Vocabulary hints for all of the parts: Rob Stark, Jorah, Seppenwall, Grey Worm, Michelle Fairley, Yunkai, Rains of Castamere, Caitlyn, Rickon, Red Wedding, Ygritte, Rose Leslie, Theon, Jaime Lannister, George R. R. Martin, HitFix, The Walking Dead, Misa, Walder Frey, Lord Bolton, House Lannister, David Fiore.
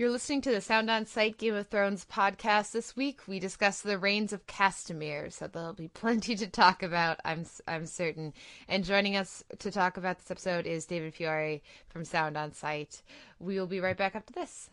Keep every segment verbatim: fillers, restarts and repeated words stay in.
You're listening to the Sound On Sight Game of Thrones podcast. This week we discuss the Rains of Castamere, so there'll be plenty to talk about, I'm I'm certain. And joining us to talk about this episode is David Fiore from Sound On Sight. We will be right back after this.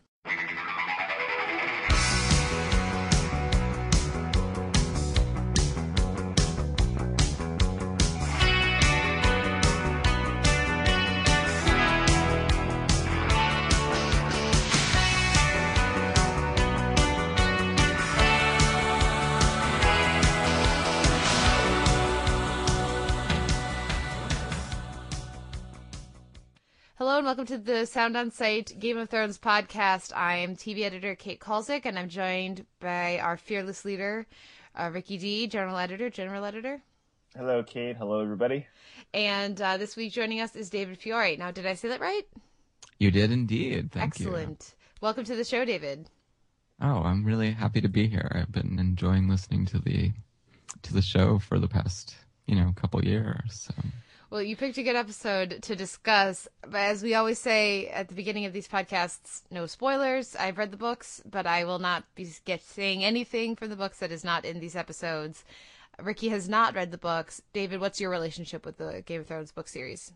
Hello and welcome to the Sound On Sight Game of Thrones podcast. I am T V editor Kate Kalsick, and I'm joined by our fearless leader, uh, Ricky D., general editor. General editor. Hello, Kate. Hello, everybody. And uh, this week joining us is David Fiore. Now, did I say that right? You did indeed. Thank Excellent. you. Excellent. Welcome to the show, David. Oh, I'm really happy to be here. I've been enjoying listening to the to the show for the past, you know, couple years. So. Well, you picked a good episode to discuss, but as we always say at the beginning of these podcasts, no spoilers. I've read the books, but I will not be saying anything from the books that is not in these episodes. Ricky has not read the books. David, what's your relationship with the Game of Thrones book series?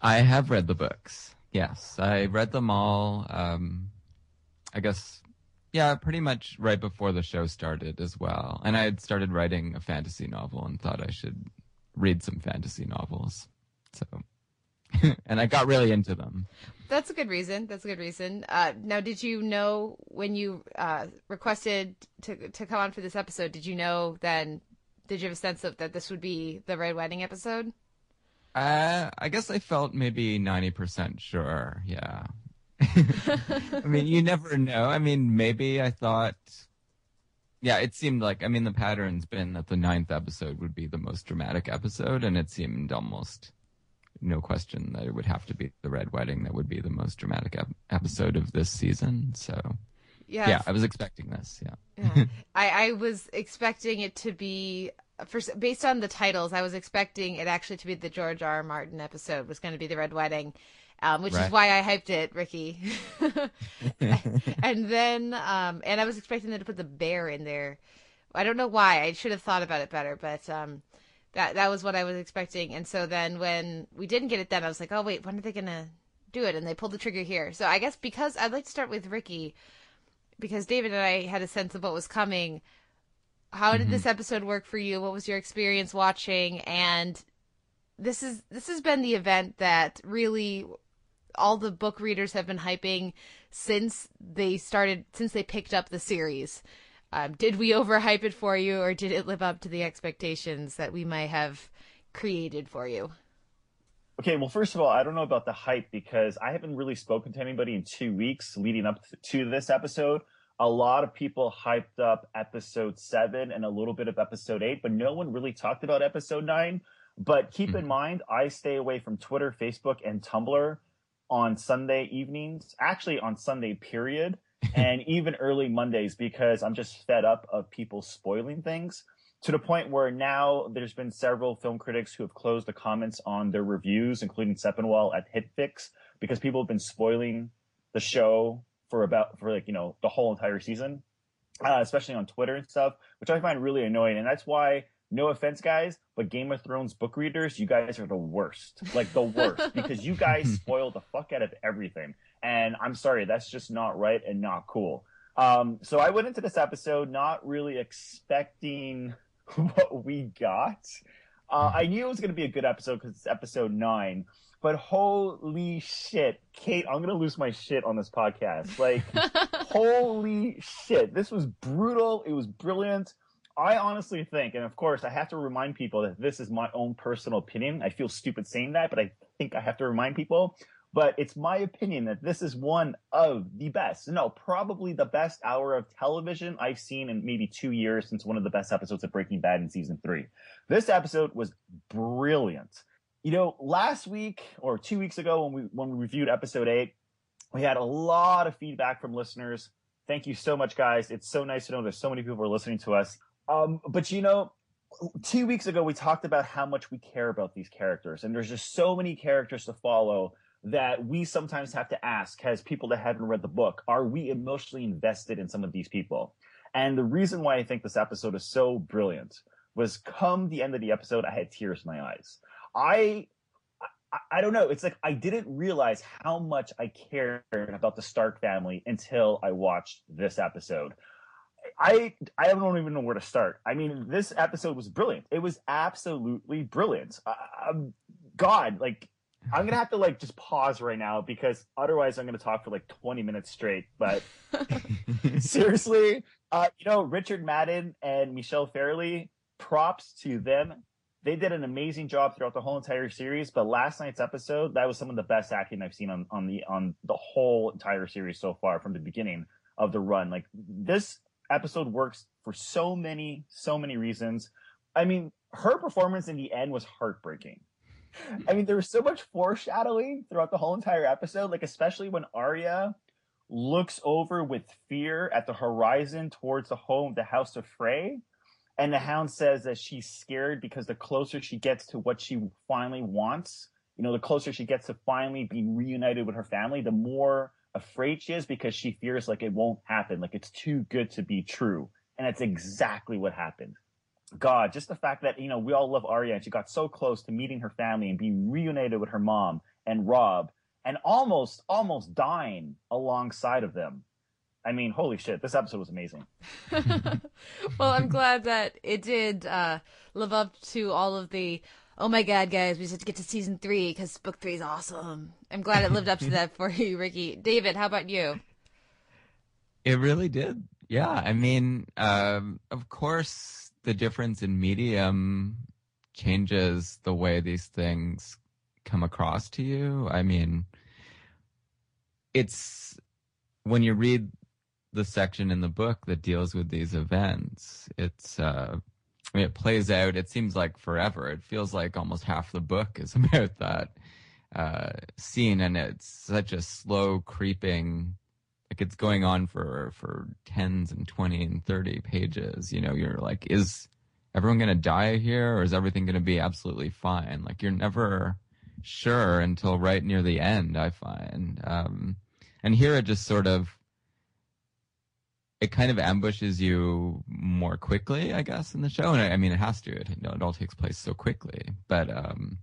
I have read the books, yes. I read them all, um, I guess, yeah, pretty much right before the show started as well. And I had started writing a fantasy novel and thought I should read some fantasy novels, so and I got really into them. That's a good reason. That's a good reason. Uh, now, did you know when you uh, requested to to come on for this episode? Did you know then? Did you have a sense of that this would be the Red Wedding episode? Uh, I guess I felt maybe ninety percent sure. Yeah. I mean, you never know. I mean, maybe I thought. Yeah, it seemed like, I mean, the pattern's been that the ninth episode would be the most dramatic episode, and it seemed almost no question that it would have to be the Red Wedding that would be the most dramatic ep- episode of this season, so yeah, yeah I was expecting this, yeah. yeah. I, I was expecting it to be, for, based on the titles, I was expecting it actually to be the George R. R. Martin episode was going to be the Red Wedding. Um, which right. is why I hyped it, Ricky. and then, um, and I was expecting them to put the bear in there. I don't know why. I should have thought about it better, but um, that that was what I was expecting. And so then when we didn't get it then, I was like, oh, wait, when are they going to do it? And they pulled the trigger here. So I guess because I'd like to start with Ricky, because David and I had a sense of what was coming. How did mm-hmm. this episode work for you? What was your experience watching? And this is this has been the event that really – all the book readers have been hyping since they started, since they picked up the series. Um, did we overhype it for you, or did it live up to the expectations that we might have created for you? Okay, well, first of all, I don't know about the hype because I haven't really spoken to anybody in two weeks leading up to this episode. A lot of people hyped up episode seven and a little bit of episode eight, but no one really talked about episode nine. But keep mm-hmm. in mind, I stay away from Twitter, Facebook, and Tumblr on Sunday evenings, actually on Sunday period, and even early Mondays, because I'm just fed up of people spoiling things to the point where now there's been several film critics who have closed the comments on their reviews, including Seppenwall at HitFix, because people have been spoiling the show for about, for like, you know, the whole entire season, uh, especially on Twitter and stuff, which I find really annoying. And that's why, no offense, guys, but Game of Thrones book readers, you guys are the worst. Like, the worst. Because you guys spoil the fuck out of everything. And I'm sorry, that's just not right and not cool. Um, so I went into this episode not really expecting what we got. Uh, I knew it was going to be a good episode because it's episode nine. But holy shit, Kate, I'm going to lose my shit on this podcast. Like, holy shit. This was brutal. It was brilliant. I honestly think, and of course, I have to remind people that this is my own personal opinion. I feel stupid saying that, but I think I have to remind people. But it's my opinion that this is one of the best, no, probably the best hour of television I've seen in maybe two years since one of the best episodes of Breaking Bad in season three. This episode was brilliant. You know, last week or two weeks ago when we when we reviewed episode eight, we had a lot of feedback from listeners. Thank you so much, guys. It's so nice to know there's so many people who are listening to us. Um, but, you know, two weeks ago, we talked about how much we care about these characters. And there's just so many characters to follow. that we sometimes have to ask as people that haven't read the book, are we emotionally invested in some of these people? And the reason why I think this episode is so brilliant was come the end of the episode, I had tears in my eyes. I, I, I don't know. It's like I didn't realize how much I cared about the Stark family until I watched this episode. I I don't even know where to start. I mean, this episode was brilliant. It was absolutely brilliant. Uh, um, God, like, I'm gonna have to like just pause right now because otherwise I'm gonna talk for like twenty minutes straight. But seriously, uh, you know, Richard Madden and Michelle Fairley, props to them. They did an amazing job throughout the whole entire series. But last night's episode, that was some of the best acting I've seen on on the on the whole entire series so far from the beginning of the run. Like this episode works for so many, so many reasons. I mean, her performance in the end was heartbreaking. I mean, there was so much foreshadowing throughout the whole entire episode, like especially when Arya looks over with fear at the horizon towards the home, the House of Frey, and the Hound says that she's scared because the closer she gets to what she finally wants, you know, the closer she gets to finally being reunited with her family, the more afraid she is because she fears like it won't happen, like it's too good to be true. And that's exactly what happened. God, just the fact that, you know, we all love Arya and she got so close to meeting her family and being reunited with her mom and Rob and almost, almost dying alongside of them. I mean, holy shit, this episode was amazing. Well, I'm glad that it did uh, live up to all of the, oh my God, guys, we just have to get to season three because book three is awesome. I'm glad it lived up to that for you, Ricky. David, how about you? It really did. Yeah, I mean, um, of course, the difference in medium changes the way these things come across to you. I mean, it's when you read the section in the book that deals with these events, it's, uh, I mean, it plays out, it seems like forever. It feels like almost half the book is about that uh, scene. And it's such a slow creeping, like it's going on for, for tens and twenty and thirty pages. You know, you're like, is everyone going to die here or is everything going to be absolutely fine? Like you're never sure until right near the end, I find. Um, and here it just sort of, it kind of ambushes you more quickly, I guess, in the show. And I, I mean, it has to, it, it all takes place so quickly, but, um,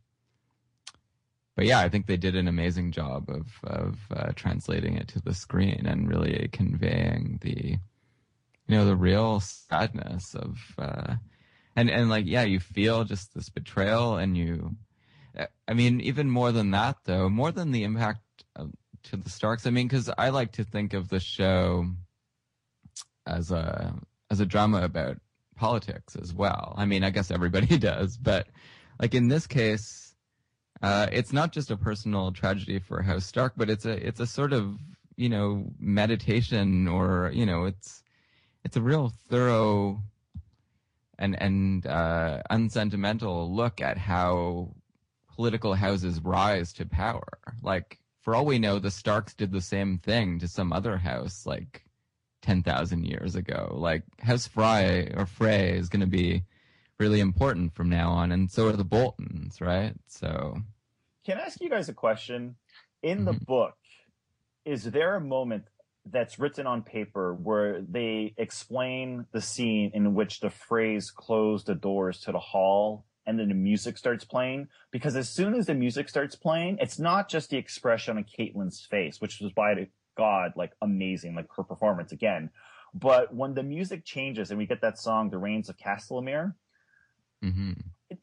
But yeah, I think they did an amazing job of of uh, translating it to the screen and really conveying the, you know, the real sadness of, uh, and and like yeah, you feel just this betrayal, and you, I mean, even more than that though, more than the impact of, to the Starks. I mean, because I like to think of the show as a as a drama about politics as well. I mean, I guess everybody does, but like in this case. Uh, it's not just a personal tragedy for House Stark, but it's a it's a sort of, you know, meditation or, you know, it's it's a real thorough and and uh, unsentimental look at how political houses rise to power. Like, for all we know, the Starks did the same thing to some other house like ten thousand years ago. Like, House Frey or Frey is going to be really important from now on, and so are the Boltons, right? So can I ask you guys a question? In the mm-hmm. book, is there a moment that's written on paper where they explain the scene in which the phrase closed the doors to the hall and then the music starts playing? Because as soon as the music starts playing, it's not just the expression on Caitlyn's face, which was by God, like amazing, like her performance again. But when the music changes and we get that song, The Rains of Castamere, mm-hmm.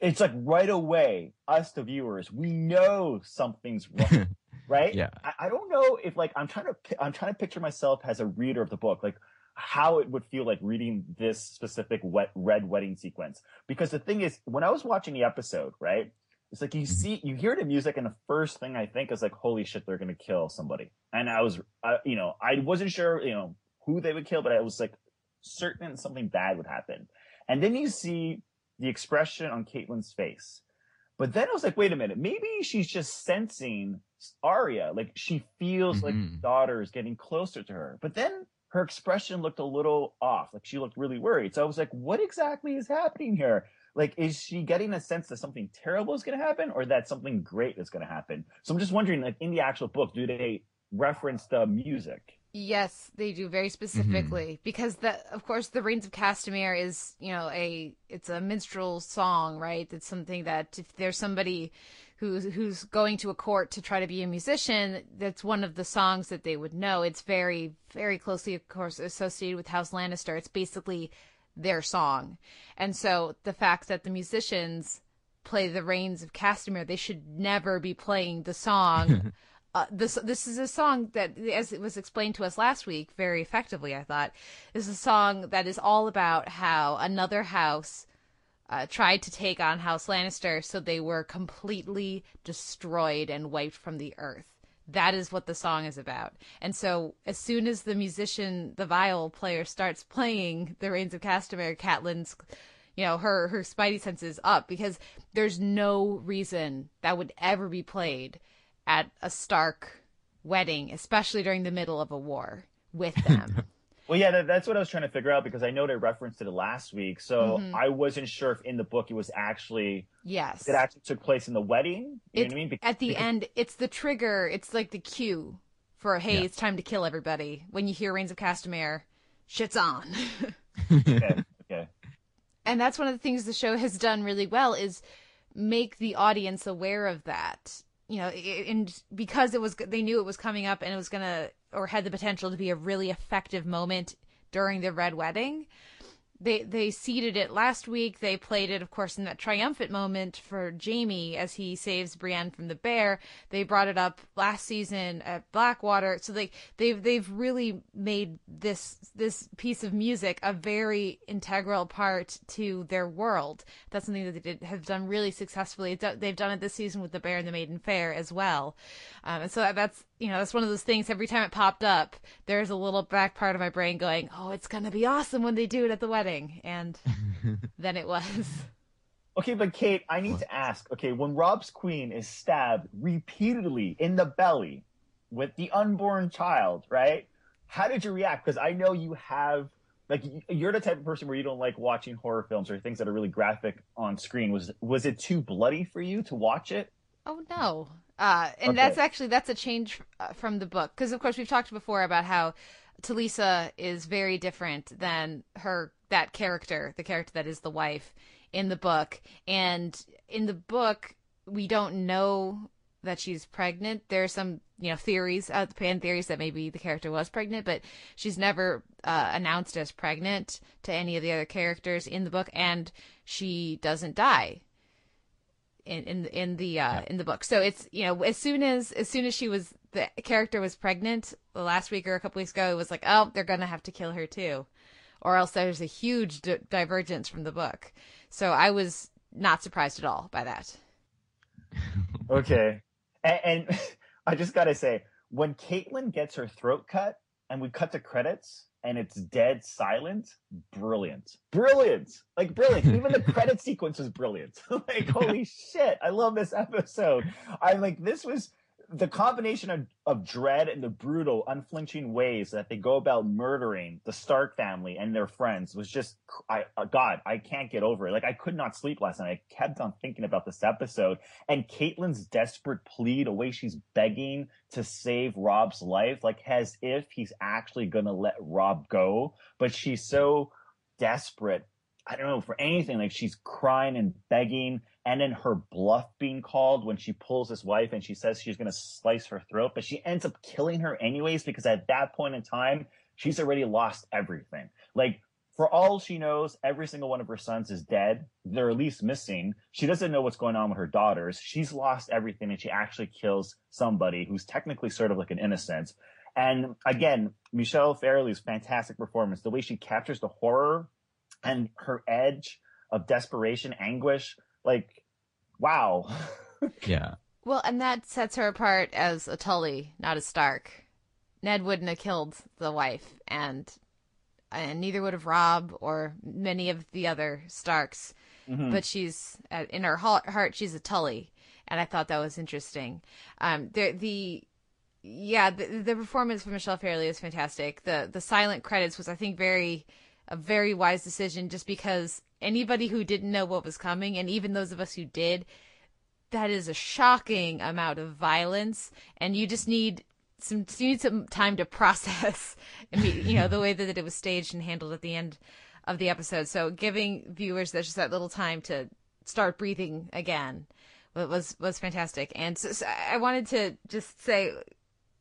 it's like right away, us, the viewers, we know something's wrong, right? Yeah. I, I don't know if like, I'm trying to, I'm trying to picture myself as a reader of the book, like how it would feel like reading this specific wet, red wedding sequence. Because the thing is, when I was watching the episode, right, it's like, you mm-hmm. see, you hear the music. And the first thing I think is like, holy shit, they're going to kill somebody. And I was, uh, you know, I wasn't sure, you know, who they would kill, but I was like certain something bad would happen. And then you see the expression on Caitlyn's face. But then I was like, wait a minute, maybe she's just sensing Arya. Like she feels mm-hmm. like her daughter is getting closer to her. But then her expression looked a little off. Like, she looked really worried. So I was like, what exactly is happening here? Like, is she getting a sense that something terrible is going to happen, or that something great is going to happen? So I'm just wondering, like, in the actual book, do they reference the music? Yes, they do, very specifically, mm-hmm. because the, of course, the Rains of Castamere is, you know, a it's a minstrel song, right? It's something that if there's somebody who's who's going to a court to try to be a musician, that's one of the songs that they would know. It's very, very closely, of course, associated with House Lannister. It's basically their song, and so the fact that the musicians play the Rains of Castamere, they should never be playing the song. Uh, this this is a song that, as it was explained to us last week, very effectively, I thought, is a song that is all about how another house uh, tried to take on House Lannister, so they were completely destroyed and wiped from the earth. That is what the song is about. And so as soon as the musician, the viol player, starts playing the Rains of Castamere, Catelyn's, you know, her, her spidey sense is up, because there's no reason that would ever be played at a Stark wedding, especially during the middle of a war with them. Well, yeah, that, that's what I was trying to figure out, because I know they referenced it last week. So mm-hmm. I wasn't sure if in the book it was actually, yes, it actually took place in the wedding. You it, know what I mean? Because, at the because... end, it's the trigger. It's like the cue for, hey, yeah. it's time to kill everybody. When you hear Rains of Castamere, shit's on. Okay. Okay. And that's one of the things the show has done really well, is make the audience aware of that. You know, and because it was, they knew it was coming up, and it was going to, or had the potential to be a really effective moment during the Red Wedding. They they seeded it last week. They played it, of course, in that triumphant moment for Jaime as he saves Brienne from the bear. They brought it up last season at Blackwater. So they they've they've really made this this piece of music a very integral part to their world. That's something that they did, have done really successfully. They've done it this season with the Bear and the Maiden Fair as well. Um, and so that's you know that's one of those things. Every time it popped up, there's a little back part of my brain going, "Oh, it's gonna be awesome when they do it at the wedding." And then it was. Okay, but Kate, I need to ask, okay, when Rob's queen is stabbed repeatedly in the belly with the unborn child, right? How did you react? Because I know you have, like, you're the type of person where you don't like watching horror films or things that are really graphic on screen. Was was it too bloody for you to watch it? Oh, no. Uh, and okay. that's actually, that's a change from the book. Because, of course, we've talked before about how Talisa is very different than her that character, the character that is the wife in the book. And in the book, we don't know that she's pregnant. There are some, you know, theories, uh, fan theories that maybe the character was pregnant, but she's never uh, announced as pregnant to any of the other characters in the book, and she doesn't die in in in the uh, in the book. So it's, you know, as soon as as soon as she was the character was pregnant last week or a couple weeks ago, it was like, oh, they're gonna have to kill her too. Or else there's a huge di- divergence from the book. So I was not surprised at all by that. Okay. And, and I just got to say, when Caitlyn gets her throat cut and we cut to credits and it's dead silent, brilliant. Brilliant. Like, brilliant. Even the credit sequence was brilliant. Like, holy shit, I love this episode. I'm like, this was... the combination of, of dread and the brutal, unflinching ways that they go about murdering the Stark family and their friends was just, I, uh, God, I can't get over it. Like, I could not sleep last night. I kept on thinking about this episode. And Caitlyn's desperate plea, the way she's begging to save Rob's life, like as if he's actually going to let Rob go. But she's so desperate. I don't know, for anything. Like, she's crying and begging. And then her bluff being called when she pulls his wife and she says she's going to slice her throat, but she ends up killing her anyways, because at that point in time, she's already lost everything. Like, for all she knows, every single one of her sons is dead. They're at least missing. She doesn't know what's going on with her daughters. She's lost everything, and she actually kills somebody who's technically sort of like an innocent. And again, Michelle Fairley's fantastic performance, the way she captures the horror and her edge of desperation, anguish, like, wow. Yeah. Well, and that sets her apart as a Tully, not a Stark. Ned wouldn't have killed the wife, and and neither would have Rob or many of the other Starks. Mm-hmm. But she's, in her heart, she's a Tully, and I thought that was interesting. Um, the, the yeah, the, the performance from Michelle Fairley is fantastic. The the silent credits was, I think, very a very wise decision, just because anybody who didn't know what was coming, and even those of us who did, that is a shocking amount of violence, and you just need some you need some time to process. I mean, you know, the way that it was staged and handled at the end of the episode. So giving viewers that just that little time to start breathing again was was fantastic. And so, so I wanted to just say,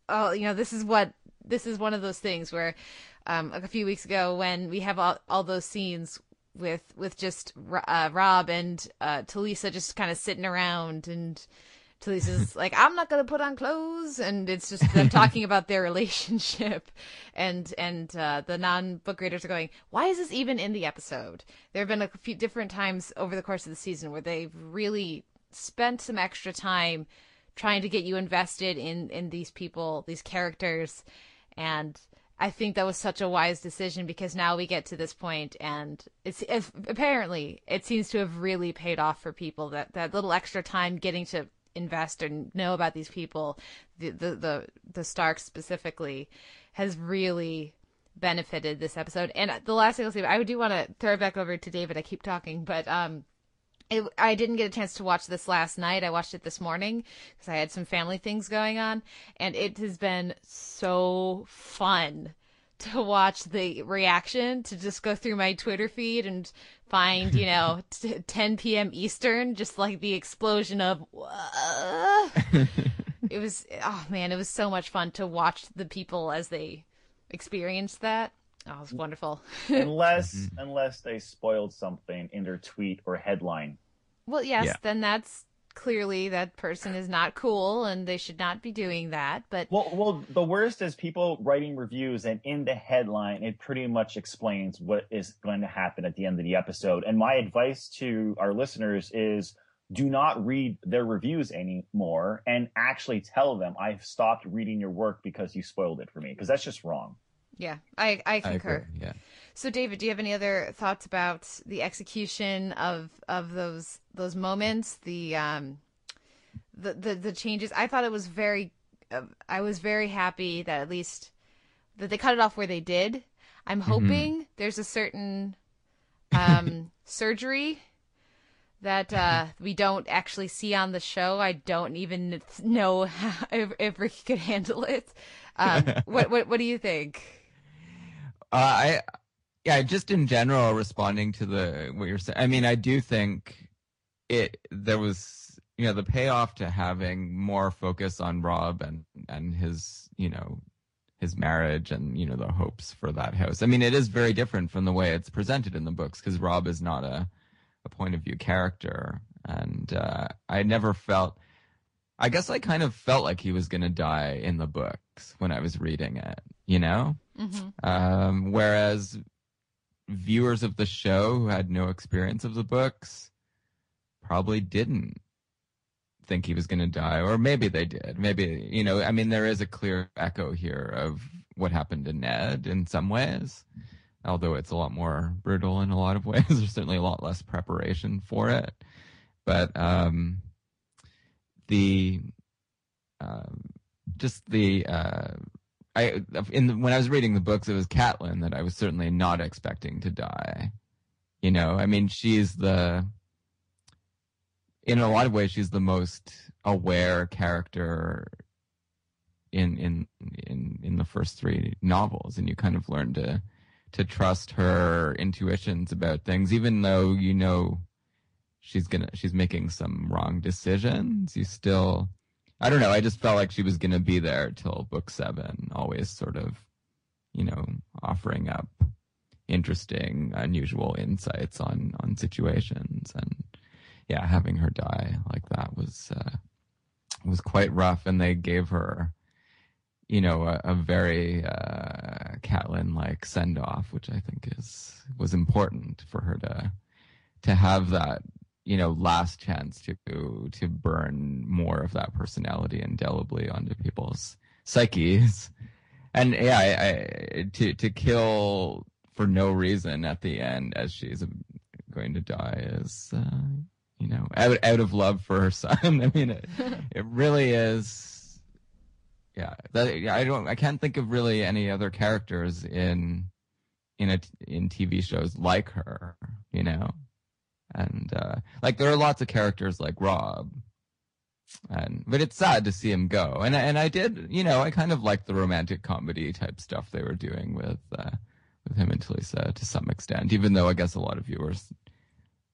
oh, you know, this is what this is one of those things where, um, like a few weeks ago when we have all all those scenes with with just uh, Rob and uh, Talisa just kind of sitting around, and Talisa's like, I'm not gonna put on clothes, and it's just them talking about their relationship, and and uh, the non-book readers are going, why is this even in the episode? There have been a few different times over the course of the season where they've really spent some extra time trying to get you invested in in these people, these characters, and I think that was such a wise decision, because now we get to this point, and it's if, apparently it seems to have really paid off for people, that that little extra time getting to invest and know about these people, the the the, the Starks specifically, has really benefited this episode. And the last thing I'll say, I do want to throw it back over to David. I keep talking, but um. It, I didn't get a chance to watch this last night. I watched it this morning because I had some family things going on, and it has been so fun to watch the reaction, to just go through my Twitter feed and find, you know, t- ten p.m. Eastern, just like the explosion of, it was, oh man, it was so much fun to watch the people as they experienced that. Oh, it's wonderful. unless mm-hmm. unless they spoiled something in their tweet or headline. Well, yes, yeah. Then that's clearly that person is not cool and they should not be doing that. But well, well, the worst is people writing reviews, and in the headline, it pretty much explains what is going to happen at the end of the episode. And my advice to our listeners is do not read their reviews anymore, and actually tell them, I've stopped reading your work because you spoiled it for me, because that's just wrong. Yeah, I, I concur. I yeah. So, David, do you have any other thoughts about the execution of of those those moments, the um, the the, the changes? I thought it was very, uh, I was very happy that at least that they cut it off where they did. I'm hoping mm-hmm. there's a certain um, surgery that uh, we don't actually see on the show. I don't even know how, if, if Ricky could handle it. Um, what what what do you think? Uh, I, yeah, just in general, responding to the what you're saying. I mean, I do think it there was, you know, the payoff to having more focus on Rob and, and his, you know, his marriage and, you know, the hopes for that house. I mean, it is very different from the way it's presented in the books, because Rob is not a, a point of view character. And uh, I never felt, I guess I kind of felt like he was going to die in the books when I was reading it, you know? Mm-hmm. Um, whereas viewers of the show who had no experience of the books probably didn't think he was going to die, or maybe they did. Maybe, you know, I mean, there is a clear echo here of what happened to Ned in some ways, although it's a lot more brutal in a lot of ways. There's certainly a lot less preparation for it. But um, the um, just the... Uh, I in the, when I was reading the books, it was Catelyn that I was certainly not expecting to die. You know, I mean, she's the, in a lot of ways, she's the most aware character in in in, in the first three novels, and you kind of learn to to trust her intuitions about things, even though you know she's gonna she's making some wrong decisions. You still. I don't know. I just felt like she was going to be there till book seven, always sort of, you know, offering up interesting, unusual insights on, on situations. And yeah, having her die like that was, uh, was quite rough. And they gave her, you know, a, a very, uh, Catelyn-like send off, which I think is, was important for her to, to have that, you know, last chance to to burn more of that personality indelibly onto people's psyches. And yeah, I, I, to to kill for no reason at the end as she's going to die is, uh, you know, out out of love for her son. I mean, it, it really is Yeah, that, yeah. I don't. I can't think of really any other characters in in a, in T V shows like her. You know, and uh, like there are lots of characters like Rob, and but it's sad to see him go. And and I did. You know, I kind of liked the romantic comedy type stuff they were doing with uh, with him and Talisa to some extent. Even though I guess a lot of viewers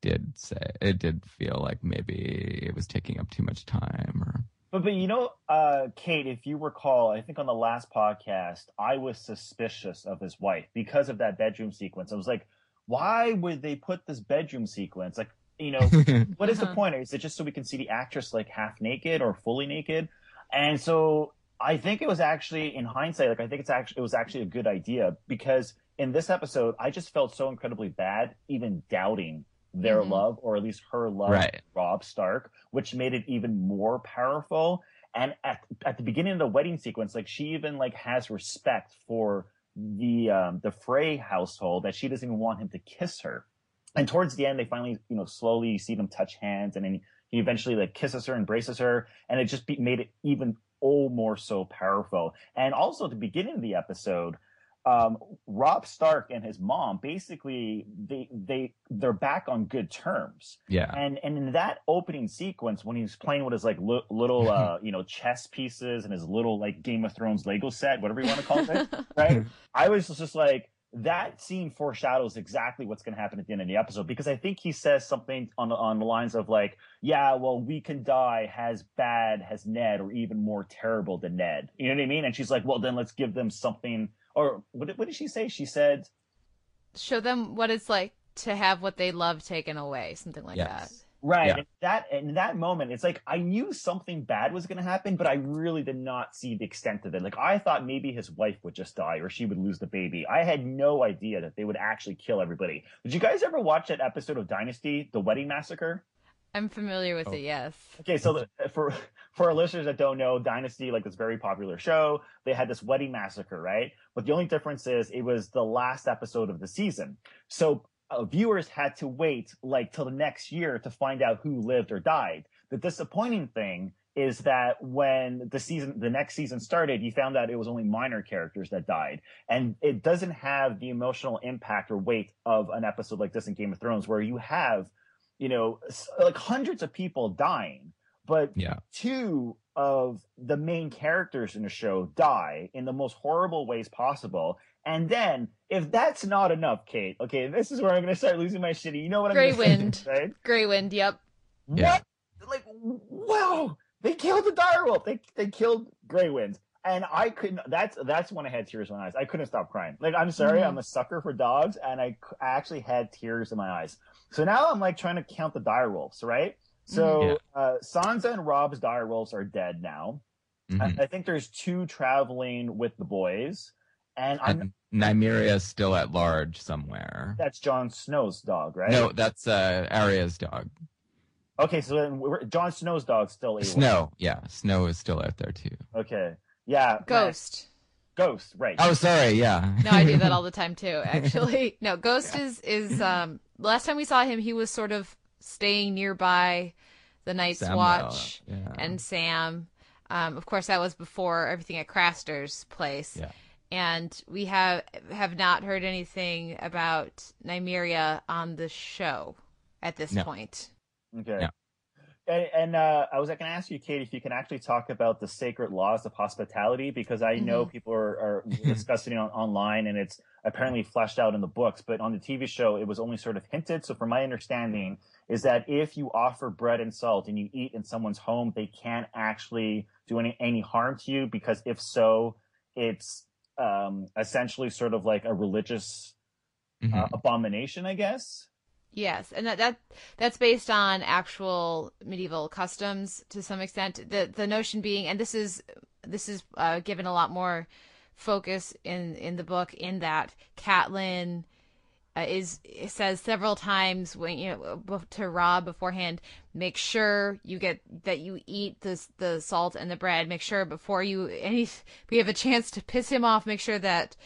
did say it did feel like maybe it was taking up too much time or. But, but you know, uh, Kate, if you recall, I think on the last podcast, I was suspicious of his wife because of that bedroom sequence. I was like, why would they put this bedroom sequence? Like, you know, what is uh-huh. the point? Is it just so we can see the actress like half naked or fully naked? And so I think it was actually, in hindsight, like I think it's actually it was actually a good idea because in this episode, I just felt so incredibly bad, even doubting their mm-hmm. love, or at least her love, right. Rob Stark, which made it even more powerful. And at at the beginning of the wedding sequence, like she even like has respect for the um, the Frey household that she doesn't even want him to kiss her. And towards the end, they finally, you know, slowly you see them touch hands, and then he eventually like kisses her, embraces her, and it just be- made it even all more so powerful. And also at the beginning of the episode. Um, Rob Stark and his mom basically they they they're back on good terms. Yeah. And and in that opening sequence when he's playing with his like li- little uh you know chess pieces and his little like Game of Thrones Lego set, whatever you want to call it, right? I was just like that scene foreshadows exactly what's going to happen at the end of the episode because I think he says something on on the lines of like, yeah, well, we can die as bad as Ned or even more terrible than Ned. You know what I mean? And she's like, well, then let's give them something. Or what did, what did she say? She said, "Show them what it's like to have what they love taken away." Something like yes. that, right? Yeah. And that in that moment, it's like I knew something bad was going to happen, but I really did not see the extent of it. Like I thought maybe his wife would just die, or she would lose the baby. I had no idea that they would actually kill everybody. Did you guys ever watch that episode of Dynasty, The Wedding Massacre? I'm familiar with oh. it, yes. Okay, so the, for for our listeners that don't know, Dynasty, like this very popular show, they had this wedding massacre, right? But the only difference is it was the last episode of the season. So uh, viewers had to wait like till the next year to find out who lived or died. The disappointing thing is that when the season, the next season started, you found out it was only minor characters that died. And it doesn't have the emotional impact or weight of an episode like this in Game of Thrones where you have you know, like hundreds of people dying, but yeah. two of the main characters in the show die in the most horrible ways possible. And then if that's not enough, Kate, okay, this is where I'm going to start losing my shitty. You know what I'm Grey Wind. Say, right? Grey Wind, yep. What? Yeah. Like, wow, they killed the direwolf. They they killed Grey Wind. And I couldn't, that's, that's when I had tears in my eyes. I couldn't stop crying. Like, I'm sorry, mm-hmm. I'm a sucker for dogs. And I, I actually had tears in my eyes. So now I'm like trying to count the direwolves, right? So yeah. uh, Sansa and Rob's direwolves are dead now. Mm-hmm. I, I think there's two traveling with the boys. And, and Nymeria's still at large somewhere. That's Jon Snow's dog, right? No, that's uh, Arya's dog. Okay, so then we're, Jon Snow's dog's still at large. Snow, yeah. Snow is still out there too. Okay. Yeah. Ghost. Man. Ghost, right. Oh, sorry, yeah. No, I do that all the time too, actually. No, Ghost yeah. is, is um last time we saw him he was sort of staying nearby the Night's Sam Watch yeah. and Sam. Um of course that was before everything at Craster's place. Yeah. And we have have not heard anything about Nymeria on the show at this no. point. Okay. No. And, and uh, I was going to ask you, Kate, if you can actually talk about the sacred laws of hospitality, because I mm-hmm. know people are, are discussing it on, online, and it's apparently fleshed out in the books. But on the T V show, it was only sort of hinted. So from my understanding is that if you offer bread and salt and you eat in someone's home, they can't actually do any, any harm to you, because if so, it's um, essentially sort of like a religious mm-hmm. uh, abomination, I guess. Yes, and that, that that's based on actual medieval customs to some extent. The the notion being, and this is this is uh, given a lot more focus in, in the book, in that Catelyn uh, is says several times when you know to Rob beforehand, make sure you get that you eat the the salt and the bread. Make sure before you any we have a chance to piss him off. Make sure that.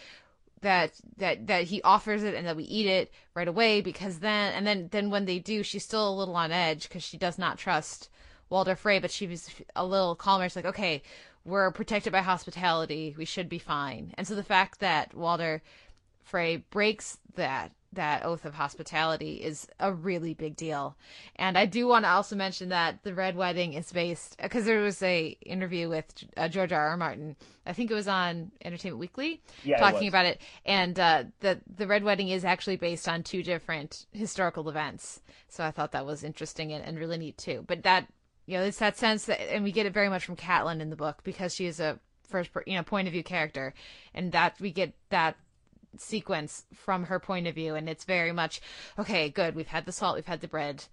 that that that he offers it and that we eat it right away, because then and then then when they do, she's still a little on edge because she does not trust Walder Frey, but she was a little calmer. She's like, okay, we're protected by hospitality, we should be fine. And so the fact that Walder Frey breaks that that oath of hospitality is a really big deal. And I do want to also mention that the Red Wedding is based, because there was a interview with uh, George R. R. Martin, I think it was on Entertainment Weekly, yeah, talking it about it. And uh, the, the Red Wedding is actually based on two different historical events. So I thought that was interesting and, and really neat too. But that, you know, it's that sense that, and we get it very much from Catelyn in the book, because she is a first, you know, point of view character, and that we get that sequence from her point of view, and it's very much, okay, good, we've had the salt, we've had the bread,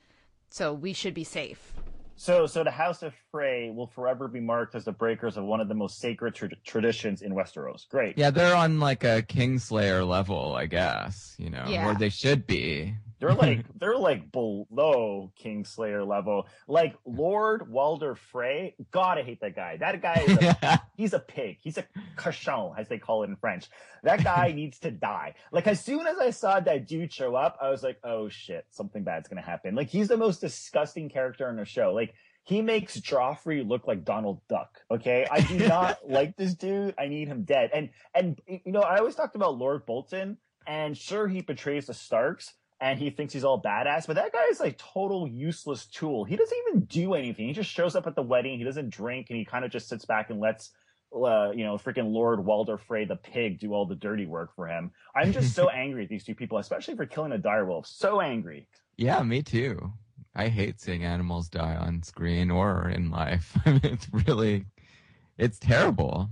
so we should be safe. So, so the House of Frey will forever be marked as the breakers of one of the most sacred tra- traditions in Westeros. Great. Yeah, they're on like a Kingslayer level, I guess, you know, yeah. Or they should be. They're like they're like below Kingslayer level. Like Lord Walder Frey, God, I hate that guy. That guy is a, yeah. he's a pig. He's a cochon, as they call it in French. That guy needs to die. Like, as soon as I saw that dude show up, I was like, oh shit, something bad's gonna happen. Like, he's the most disgusting character on the show. Like, he makes Joffrey look like Donald Duck. Okay, I do not like this dude. I need him dead. And and you know, I always talked about Lord Bolton, and sure, he betrays the Starks. And he thinks he's all badass, but that guy is like total useless tool. He doesn't even do anything. He just shows up at the wedding. He doesn't drink, and he kind of just sits back and lets, uh, you know, freaking Lord Walder Frey the pig do all the dirty work for him. I'm just so angry at these two people, especially for killing a direwolf. So angry. Yeah, me too. I hate seeing animals die on screen or in life. I mean, it's really, it's terrible.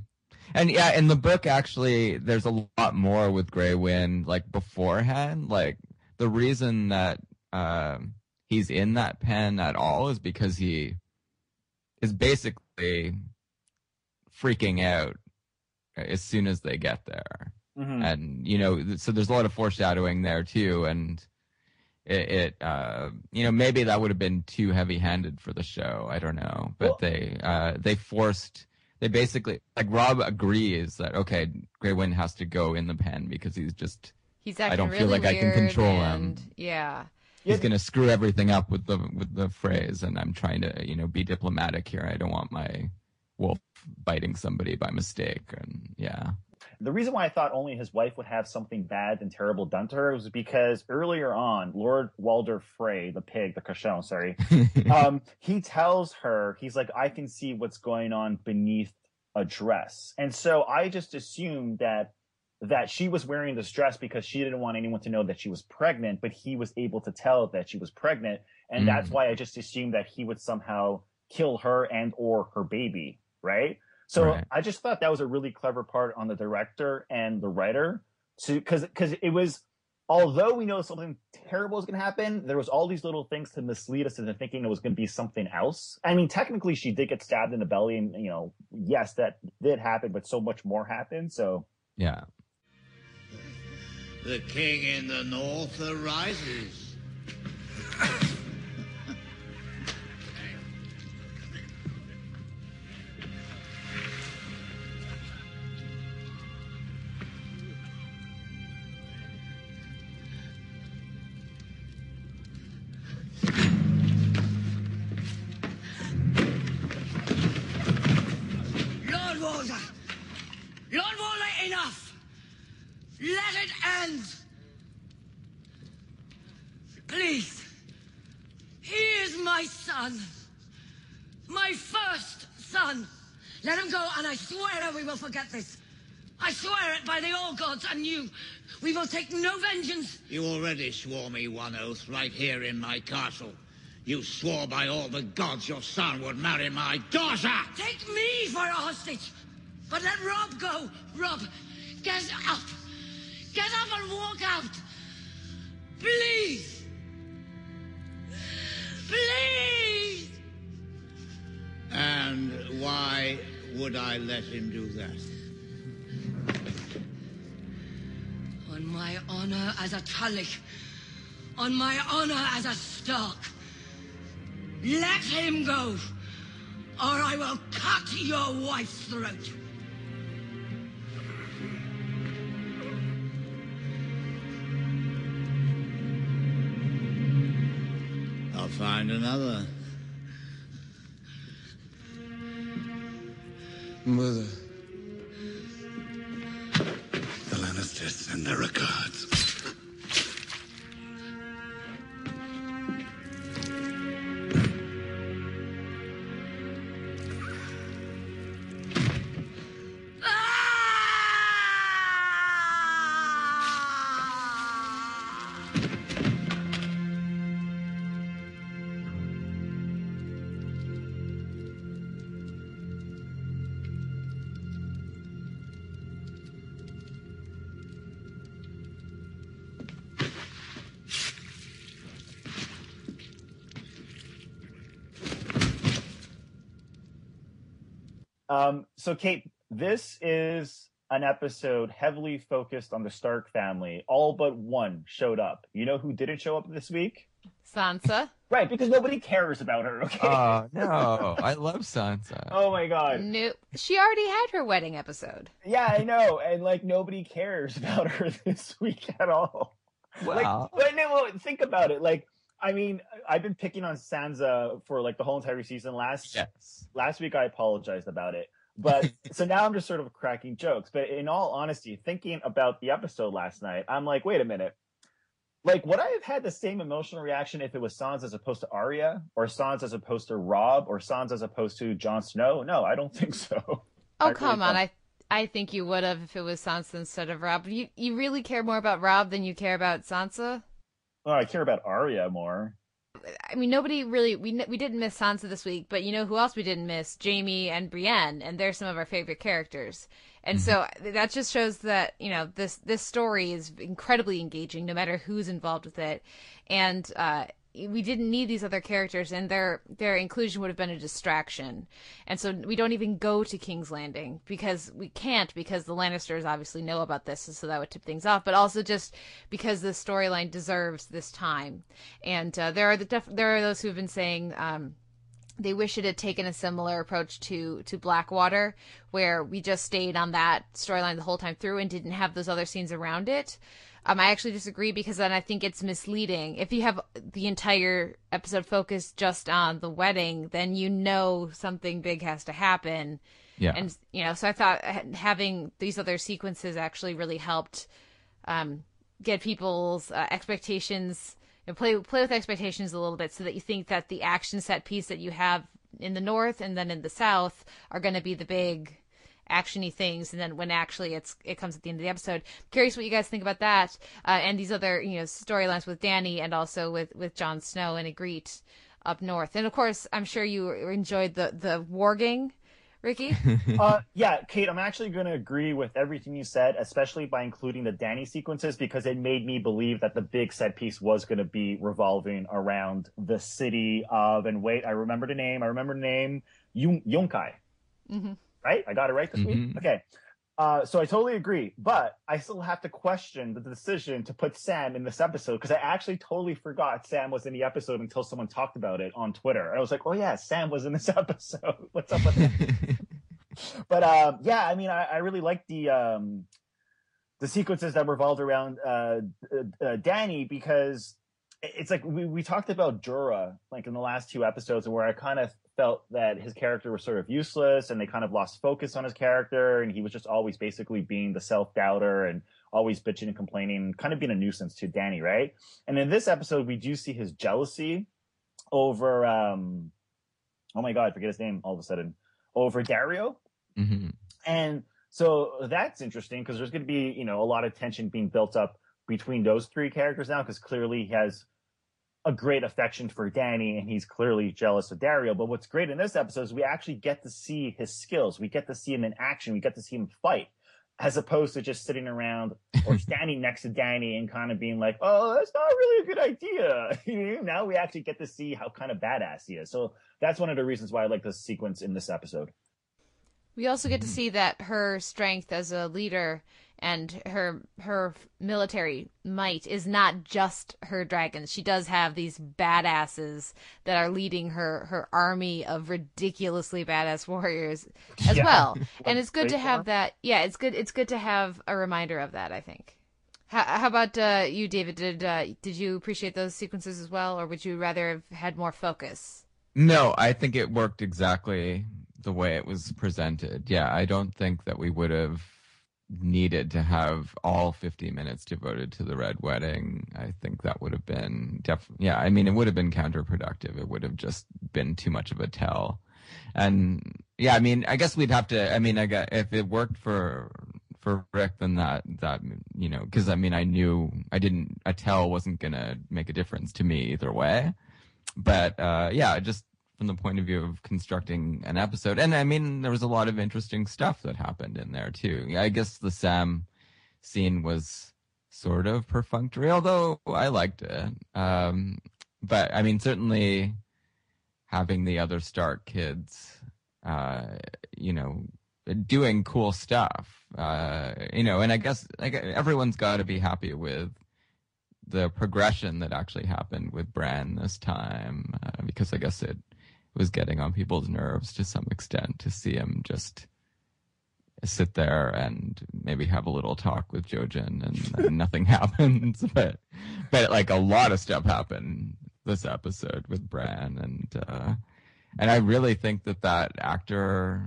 And yeah, in the book, actually, there's a lot more with Grey Wind, like beforehand, like. The reason that uh, he's in that pen at all is because he is basically freaking out as soon as they get there. Mm-hmm. And, you know, so there's a lot of foreshadowing there, too. And it, it uh, you know, maybe that would have been too heavy-handed for the show. I don't know. But well, they uh, they forced... They basically... Like, Rob agrees that, okay, Grey Wind has to go in the pen because he's just... He's acting I don't really feel like I can control and, him. Yeah. He's yeah. going to screw everything up with the with the phrase, and I'm trying to, you know, be diplomatic here. I don't want my wolf biting somebody by mistake. And yeah. The reason why I thought only his wife would have something bad and terrible done to her was because earlier on, Lord Walder Frey, the pig, the cochon, sorry, um, he tells her, he's like, I can see what's going on beneath a dress. And so I just assumed that that she was wearing this dress because she didn't want anyone to know that she was pregnant, but he was able to tell that she was pregnant. And mm. that's why I just assumed that he would somehow kill her and or her baby, right? So right. I just thought that was a really clever part on the director and the writer. So, 'cause, 'cause it was, although we know something terrible is going to happen, there was all these little things to mislead us into thinking it was going to be something else. I mean, technically she did get stabbed in the belly and, you know, yes, that did happen, but so much more happened. So yeah. The king in the north arises. Lord Walder! Lord Walder, enough! Let it end! Please! He is my son! My first son! Let him go, and I swear we will forget this! I swear it by the All Gods and you! We will take no vengeance! You already swore me one oath right here in my castle. You swore by all the gods your son would marry my daughter! Take me for a hostage! But let Rob go! Rob, get up! Get up and walk out! Please! Please! And why would I let him do that? On my honor as a Tullich, on my honor as a Stark, let him go, or I will cut your wife's throat. Find another. Mother. The Lannisters send their regards. Um, so, Kate, this is an episode heavily focused on the Stark family. All but one showed up. You know who didn't show up this week? Sansa. Right, because nobody cares about her, okay? Oh, no. I love Sansa. Oh, my God. No, she already had her wedding episode. Yeah, I know. And, like, nobody cares about her this week at all. Wow. Like, no, think about it. Like, I mean, I've been picking on Sansa for like the whole entire season. Last yes. last week, I apologized about it. But so now I'm just sort of cracking jokes. But in all honesty, thinking about the episode last night, I'm like, wait a minute. Like, would I have had the same emotional reaction if it was Sansa as opposed to Arya, or Sansa as opposed to Rob, or Sansa as opposed to Jon Snow? No, I don't think so. Oh, I come really on. I I think you would have if it was Sansa instead of Rob. You You really care more about Rob than you care about Sansa? Oh, I care about Arya more. I mean, nobody really... We we didn't miss Sansa this week, but you know who else we didn't miss? Jaime and Brienne, and they're some of our favorite characters. And mm-hmm. so that just shows that, you know, this, this story is incredibly engaging, no matter who's involved with it. And uh, we didn't need these other characters, and their, their inclusion would have been a distraction. And so we don't even go to King's Landing, because we can't, because the Lannisters obviously know about this, and so that would tip things off, but also just because the storyline deserves this time. And uh, there are the def- there are those who have been saying um, they wish it had taken a similar approach to, to Blackwater, where we just stayed on that storyline the whole time through and didn't have those other scenes around it. Um, I actually disagree, because then I think it's misleading. If you have the entire episode focused just on the wedding, then you know something big has to happen. Yeah. And, you know, so I thought having these other sequences actually really helped um, get people's uh, expectations, and play, play with expectations a little bit, so that you think that the action set piece that you have in the north and then in the south are going to be the big actiony things, and then when actually it's it comes at the end of the episode. I'm curious what you guys think about that, uh, and these other you know storylines with Dany and also with with Jon Snow and Ygritte up north. And of course, I'm sure you enjoyed the the warging, Ricky. uh, yeah, Kate, I'm actually going to agree with everything you said, especially by including the Dany sequences, because it made me believe that the big set piece was going to be revolving around the city of. And wait, I remember the name. I remember the name. Yun- Yunkai. Mm-hmm. Right? I got it right this mm-hmm. week? Okay. Uh, so I totally agree. But I still have to question the decision to put Sam in this episode, because I actually totally forgot Sam was in the episode until someone talked about it on Twitter. I was like, oh, yeah, Sam was in this episode. What's up with that? But, um, yeah, I mean, I, I really like the um, the sequences that revolved around uh, uh, Dany, because it's like we, we talked about Jorah like in the last two episodes, where I kind of felt that his character was sort of useless, and they kind of lost focus on his character, and he was just always basically being the self-doubter and always bitching and complaining, kind of being a nuisance to Dany, right? And in this episode, we do see his jealousy over, um, oh my God, I forget his name all of a sudden, over Daario. Mm-hmm. And so that's interesting, because there's going to be, you know, a lot of tension being built up between those three characters now, because clearly he has a great affection for Dany, and he's clearly jealous of Daario. But what's great in this episode is we actually get to see his skills. We get to see him in action. We get to see him fight, as opposed to just sitting around or standing next to Dany and kind of being like, oh, that's not really a good idea. You know, now we actually get to see how kind of badass he is. So that's one of the reasons why I like this sequence in this episode. We also get to see that her strength as a leader and her her military might is not just her dragons. She does have these badasses that are leading her her army of ridiculously badass warriors as yeah. well. And it's good to have that. Yeah, it's good. It's good to have a reminder of that, I think. How, how about uh, you, David? Did uh, did you appreciate those sequences as well, or would you rather have had more focus? No, I think it worked exactly the way it was presented. Yeah, I don't think that we would have needed to have all fifty minutes devoted to the Red Wedding. I think that would have been def- yeah, I mean, it would have been counterproductive. It would have just been too much of a tell. And yeah, I mean, I guess we'd have to, I mean, I guess if it worked for for Rick, then that, that, you know, because I mean, I knew I didn't, a tell wasn't going to make a difference to me either way. But uh, yeah, just from the point of view of constructing an episode. And I mean, there was a lot of interesting stuff that happened in there too. I guess the Sam scene was sort of perfunctory, although I liked it. Um, but I mean, certainly having the other Stark kids, uh, you know, doing cool stuff, uh, you know, and I guess like everyone's got to be happy with the progression that actually happened with Bran this time, uh, because I guess it was getting on people's nerves to some extent to see him just sit there and maybe have a little talk with Jojen and, and nothing happens, but but like a lot of stuff happened this episode with Bran, and uh, and I really think that that actor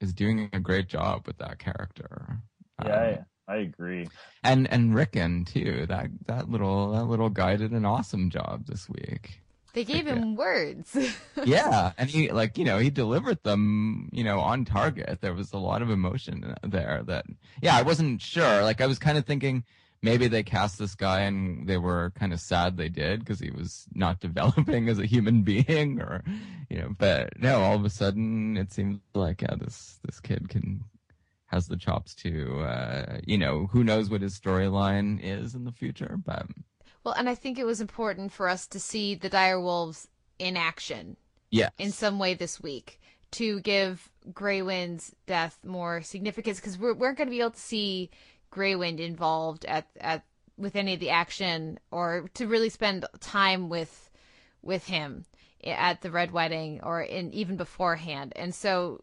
is doing a great job with that character. Yeah. Um, yeah. I agree, and and Rickon too. That that little that little guy did an awesome job this week. They gave Rickon. him words. Yeah, and he like you know he delivered them you know on target. There was a lot of emotion there. That yeah, I wasn't sure. Like I was kind of thinking maybe they cast this guy and they were kind of sad they did because he was not developing as a human being, or you know. But no, all of a sudden it seemed like yeah, this this kid can. has the chops to, uh, you know, who knows what his storyline is in the future. But well, and I think it was important for us to see the dire wolves in action, yes, in some way this week to give Grey Wind's death more significance, because we're weren't going to be able to see Grey Wind involved at at with any of the action, or to really spend time with with him at the Red Wedding or in even beforehand, and so.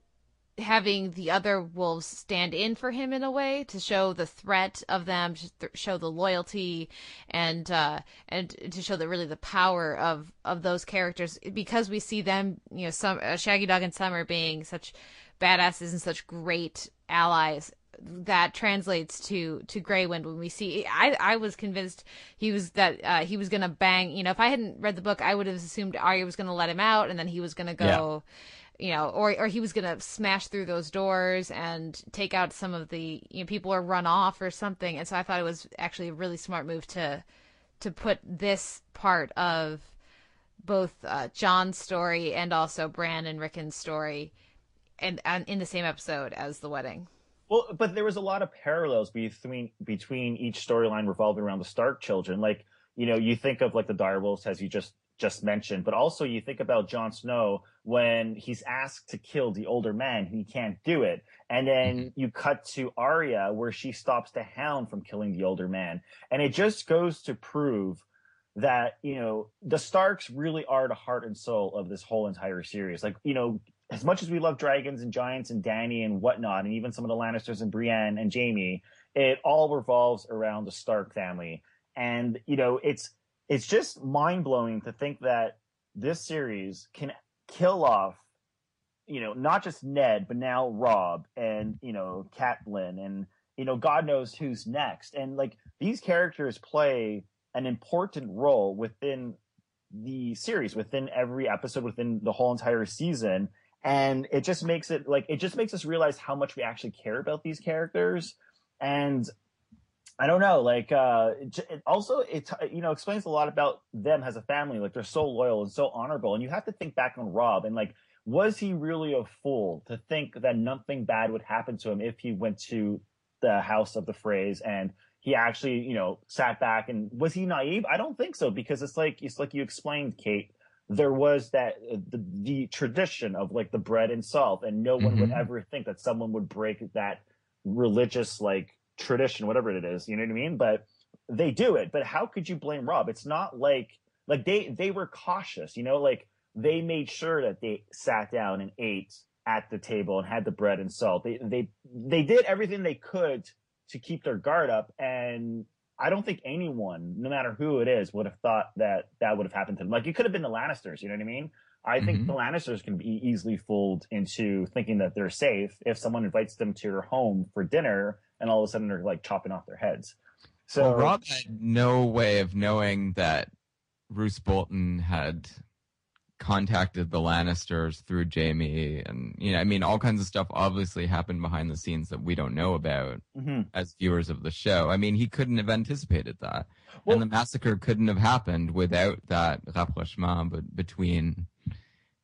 Having the other wolves stand in for him in a way to show the threat of them, to th- show the loyalty, and uh, and to show that really the power of, of those characters, because we see them, you know, some uh, Shaggy Dog and Summer being such badasses and such great allies. That translates to, to Grey Wind when we see. I, I was convinced he was that uh, he was gonna bang. You know, if I hadn't read the book, I would have assumed Arya was gonna let him out, and then he was gonna go. Yeah. You know, or or he was gonna smash through those doors and take out some of the you know people or run off or something. And so I thought it was actually a really smart move to to put this part of both uh, Jon's story and also Bran and Rickon's story, and, and in the same episode as the wedding. Well, but there was a lot of parallels between between each storyline revolving around the Stark children. Like you know, you think of like the direwolves as you just. just mentioned, but also you think about Jon Snow when he's asked to kill the older man, he can't do it. And then mm-hmm. you cut to Arya where she stops the Hound from killing the older man. And it just goes to prove that, you know, the Starks really are the heart and soul of this whole entire series. Like, you know, as much as we love dragons and giants and Dany and whatnot, and even some of the Lannisters and Brienne and Jaime, it all revolves around the Stark family. And, you know, it's, It's just mind-blowing to think that this series can kill off, you know, not just Ned, but now Rob and, you know, Catelyn and, you know, God knows who's next. And, like, these characters play an important role within the series, within every episode, within the whole entire season. And it just makes it, like, it just makes us realize how much we actually care about these characters. And I don't know, like, uh, it also, it, you know, explains a lot about them as a family. Like, they're so loyal and so honorable. And you have to think back on Rob and, like, was he really a fool to think that nothing bad would happen to him if he went to the House of the Freys and he actually, you know, sat back? And was he naive? I don't think so, because it's like, it's like you explained, Kate, there was that, the, the tradition of, like, the bread and salt, and no one mm-hmm. would ever think that someone would break that religious, like, tradition, whatever it is, you know what I mean? But they do it. But how could you blame Rob? It's not like like they they were cautious, you know, like they made sure that they sat down and ate at the table and had the bread and salt. They they they did everything they could to keep their guard up, and I don't think anyone, no matter who it is, would have thought that that would have happened to them. Like, it could have been the Lannisters, you know what I mean? I think mm-hmm. the Lannisters can be easily fooled into thinking that they're safe if someone invites them to your home for dinner and all of a sudden they're like chopping off their heads. So well, Rob had no way of knowing that Roose Bolton had contacted the Lannisters through Jaime, and you know, I mean, all kinds of stuff obviously happened behind the scenes that we don't know about mm-hmm. as viewers of the show. I mean, he couldn't have anticipated that, well, and the massacre couldn't have happened without that rapprochement, but between,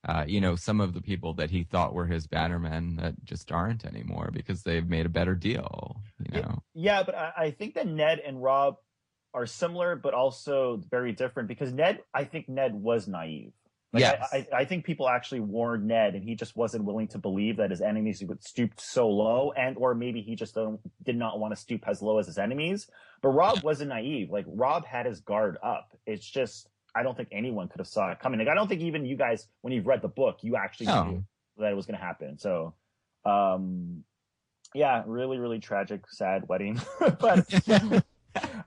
uh, you know, some of the people that he thought were his bannermen that just aren't anymore because they've made a better deal. You know, yeah, but I, I think that Ned and Rob are similar, but also very different because Ned, I think Ned was naive. Like, yes. I, I think people actually warned Ned, and he just wasn't willing to believe that his enemies would stoop so low, and or maybe he just don't, did not want to stoop as low as his enemies. But Rob wasn't naive. Like, Rob had his guard up. It's just, I don't think anyone could have saw it coming. Like, I don't think even you guys, when you've read the book, you actually no. knew that it was going to happen. So, um, yeah, really, really tragic, sad wedding. But...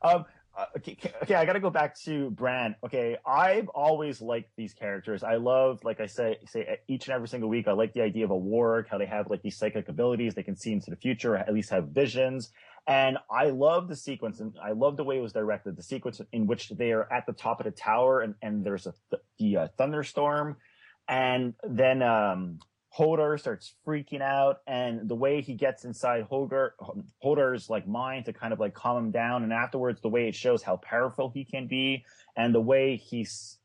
um, Uh, okay, okay, I gotta go back to Bran. Okay, I've always liked these characters. I love, like I say, say each and every single week, I like the idea of a warg, how they have like these psychic abilities, they can see into the future, or at least have visions. And I love the sequence, and I love the way it was directed, the sequence in which they are at the top of the tower, and, and there's a th- the uh, thunderstorm, and then um, Hodor starts freaking out, and the way he gets inside Hodor, Hodor's like mind to kind of like calm him down, and afterwards the way it shows how powerful he can be, and the way he s-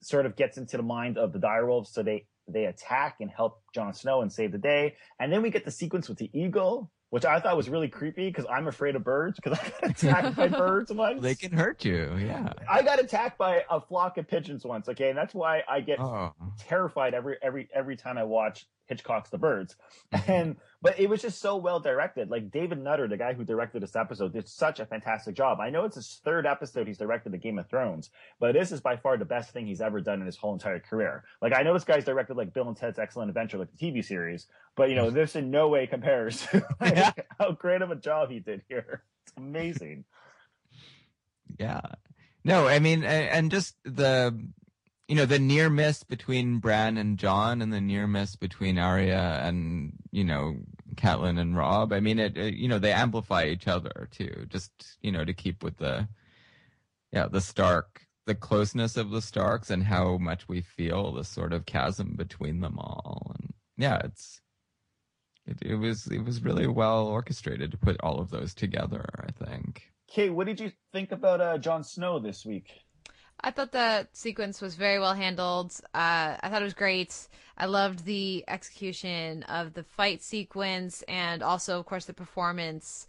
sort of gets into the mind of the direwolves, so they they attack and help Jon Snow and save the day, and then we get the sequence with the eagle, which I thought was really creepy because I'm afraid of birds because I got attacked by birds once. They can hurt you, yeah. I got attacked by a flock of pigeons once, okay, and that's why I get oh. terrified every every every time I watch Hitchcock's The Birds. And but it was just so well directed. Like David Nutter, the guy who directed this episode, did such a fantastic job. I know it's his third episode he's directed the Game of Thrones, but this is by far the best thing he's ever done in his whole entire career. Like I know this guy's directed like Bill and Ted's Excellent Adventure, like the T V series, but you know, this in no way compares to like, yeah. how great of a job he did here. It's amazing. Yeah. No, I mean, and just the You know, the near miss between Bran and Jon, and the near miss between Arya and, you know, Catelyn and Rob. I mean, it, it, you know, they amplify each other too, just, you know, to keep with the, yeah, the Stark, the closeness of the Starks and how much we feel the sort of chasm between them all. And yeah, it's, it, it was, it was really well orchestrated to put all of those together, I think. Kate, what did you think about uh, Jon Snow this week? I thought that sequence was very well handled. Uh, I thought it was great. I loved the execution of the fight sequence, and also, of course, the performance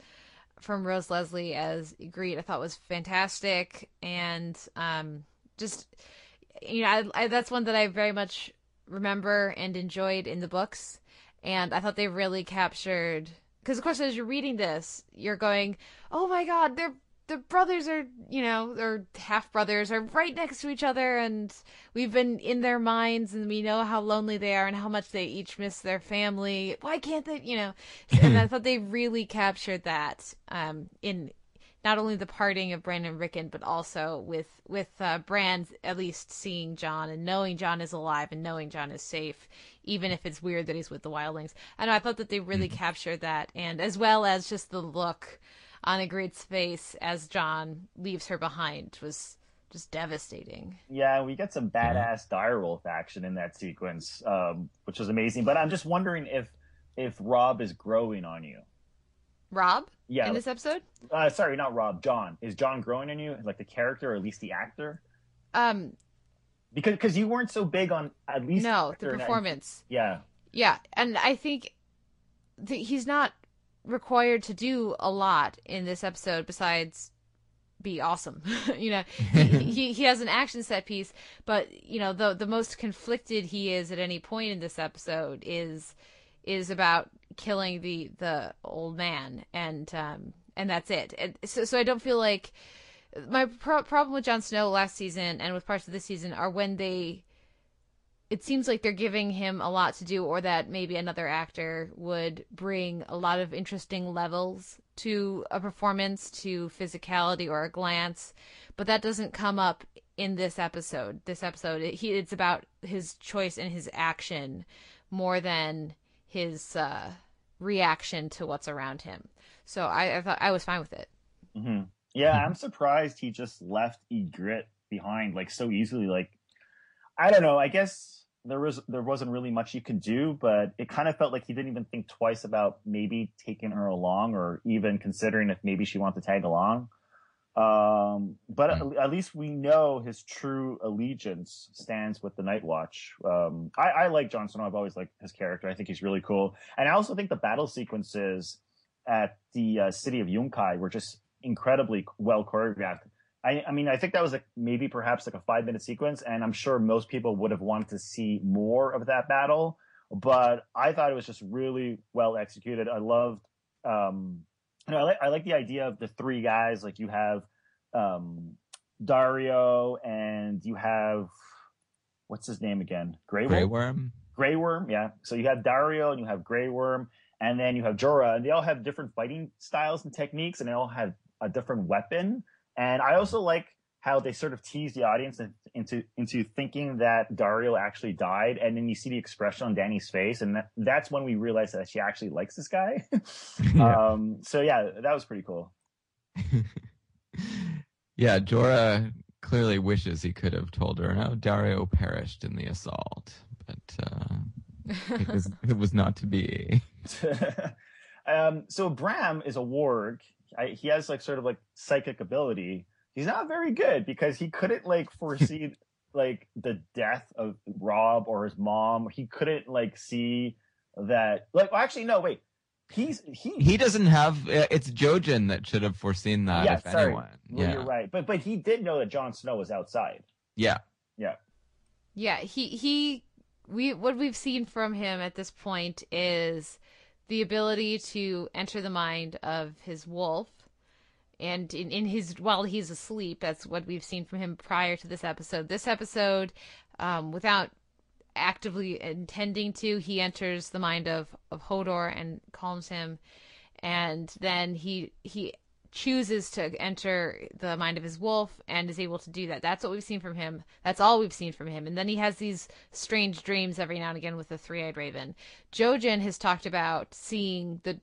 from Rose Leslie as Ygritte. I thought was fantastic, and um, just you know, I, I, that's one that I very much remember and enjoyed in the books. And I thought they really captured, because of course, as you're reading this, you're going, "Oh my God, they're." The brothers are, you know, or half brothers are right next to each other, and we've been in their minds, and we know how lonely they are and how much they each miss their family. Why can't they, you know? And I thought they really captured that um, in not only the parting of Bran and Rickon, but also with with uh, Bran at least seeing Jon and knowing Jon is alive and knowing Jon is safe, even if it's weird that he's with the wildlings. I know I thought that they really captured that, and as well as just the look on Ygritte's face as Jon leaves her behind was just devastating. Yeah, we got some badass direwolf action in that sequence, um, which was amazing. But I'm just wondering if if Rob is growing on you. Rob? Yeah. In this episode? Uh, sorry, not Rob. Jon. Is Jon growing on you? Like the character, or at least the actor? Um, because because you weren't so big on at least no the performance. That, yeah. Yeah, and I think th- he's not required to do a lot in this episode besides be awesome. You know, he, he he has an action set piece, but you know, the the most conflicted he is at any point in this episode is is about killing the the old man, and um and that's it. And so so I don't feel like my pro- problem with Jon Snow last season and with parts of this season are when they it seems like they're giving him a lot to do, or that maybe another actor would bring a lot of interesting levels to a performance, to physicality or a glance, but that doesn't come up in this episode. This episode, it, he it's about his choice and his action more than his uh, reaction to what's around him. So I, I thought I was fine with it. Mm-hmm. Yeah, I'm surprised he just left Ygritte behind like so easily. Like, I don't know. I guess there was there wasn't really much you could do, but it kind of felt like he didn't even think twice about maybe taking her along or even considering if maybe she wanted to tag along. Um, but at, at least we know his true allegiance stands with the Night Watch. Um, I, I like Jon Snow. I've always liked his character. I think he's really cool. And I also think the battle sequences at the uh, city of Yunkai were just incredibly well choreographed. I, I mean, I think that was like maybe perhaps like a five minute sequence, and I'm sure most people would have wanted to see more of that battle, but I thought it was just really well executed. I loved, um, you know, I like, I like the idea of the three guys. Like you have, um, Daario, and you have, what's his name again? Grey Worm? Grey Worm. Grey Worm. Yeah. So you have Daario and you have Grey Worm, and then you have Jorah, and they all have different fighting styles and techniques, and they all have a different weapon. And I also like how they sort of tease the audience into into thinking that Daario actually died, and then you see the expression on Dany's face, and that, that's when we realize that she actually likes this guy. Yeah. Um, so yeah, that was pretty cool. Yeah, Jorah clearly wishes he could have told her how Daario perished in the assault, but uh, it was it was not to be. um, so Bram is a warg. I, he has like sort of like psychic ability. He's not very good because he couldn't like foresee like the death of Rob or his mom. He couldn't like see that like well, actually no wait he's he he doesn't have it's Jojen that should have foreseen that. Yeah, if sorry. Anyone. Well, yeah, you're right. But but he did know that Jon Snow was outside. Yeah, yeah, yeah. He he we what we've seen from him at this point is the ability to enter the mind of his wolf, and in, in his while he's asleep. That's what we've seen from him prior to this episode. This episode, um, without actively intending to, he enters the mind of, of Hodor and calms him, and then he he chooses to enter the mind of his wolf and is able to do that. That's what we've seen from him. That's all we've seen from him. And then he has these strange dreams every now and again with the three-eyed raven. Jojen has talked about seeing the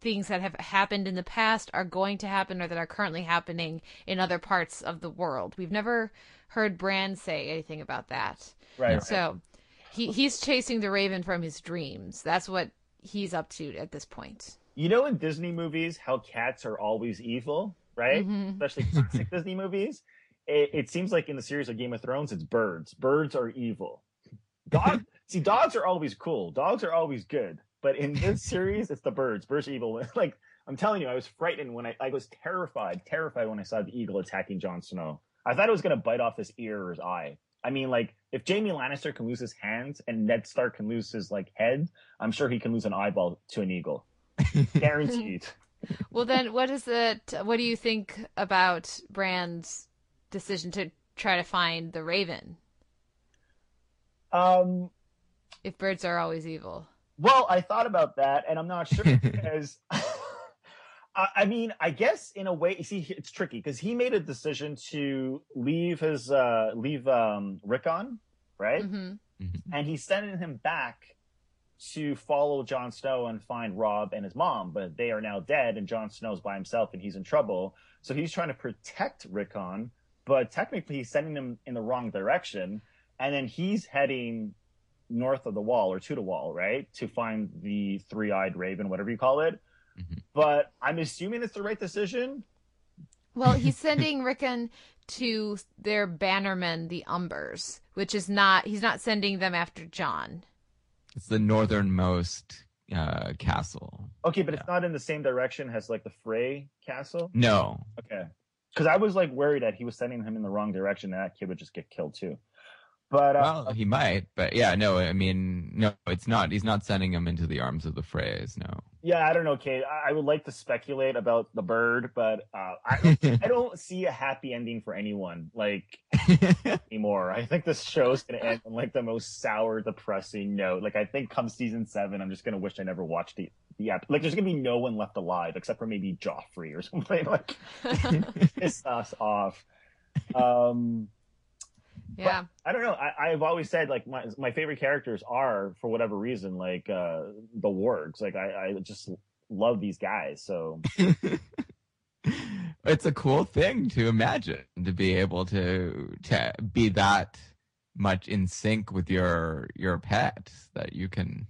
things that have happened in the past are going to happen or that are currently happening in other parts of the world. We've never heard Bran say anything about that. Right. So he he's chasing the raven from his dreams. That's what he's up to at this point. You know, in Disney movies, how cats are always evil, right? Mm-hmm. Especially classic Disney movies. It, it seems like in the series of Game of Thrones, it's birds. Birds are evil. Dog, see, dogs are always cool. Dogs are always good. But in this series, it's the birds. Birds are evil. Like, I'm telling you, I was frightened when I, I was terrified, terrified when I saw the eagle attacking Jon Snow. I thought it was going to bite off his ear or his eye. I mean, like, if Jaime Lannister can lose his hands and Ned Stark can lose his, like, head, I'm sure he can lose an eyeball to an eagle. Guaranteed. Well, then what is it? What do you think about Bran's decision to try to find the raven? Um, if birds are always evil. Well, I thought about that, and I'm not sure because I, I mean, I guess in a way, you see, it's tricky because he made a decision to leave his uh, leave um, Rickon, right? Mm-hmm. And he's sending him back to follow Jon Snow and find Rob and his mom, but they are now dead, and Jon Snow's by himself, and he's in trouble. So he's trying to protect Rickon, but technically he's sending him in the wrong direction, and then he's heading north of the wall, or to the wall, right, to find the three-eyed raven, whatever you call it. Mm-hmm. But I'm assuming it's the right decision? Well, he's sending Rickon to their bannermen, the Umbers, which is not, he's not sending them after Jon. It's the northernmost uh, castle. Okay, but yeah. It's not in the same direction as, like, the Frey castle? No. Okay. Because I was, like, worried that he was sending him in the wrong direction and that kid would just get killed, too. But uh, well, he might. But, yeah, no, I mean, no, it's not. He's not sending him into the arms of the Freys, no. Yeah, I don't know, Kate. I, I would like to speculate about the bird, but uh, I, I don't see a happy ending for anyone, like, anymore. I think this show's going to end on, like, the most sour, depressing note. Like, I think come season seven, I'm just going to wish I never watched the the app. Like, there's going to be no one left alive except for maybe Joffrey or something. Like, piss us off. Um... Yeah. But I don't know. I, I've always said, like, my my favorite characters are, for whatever reason, like uh, the wargs. Like, I, I just love these guys. So it's a cool thing to imagine, to be able to to be that much in sync with your your pet that you can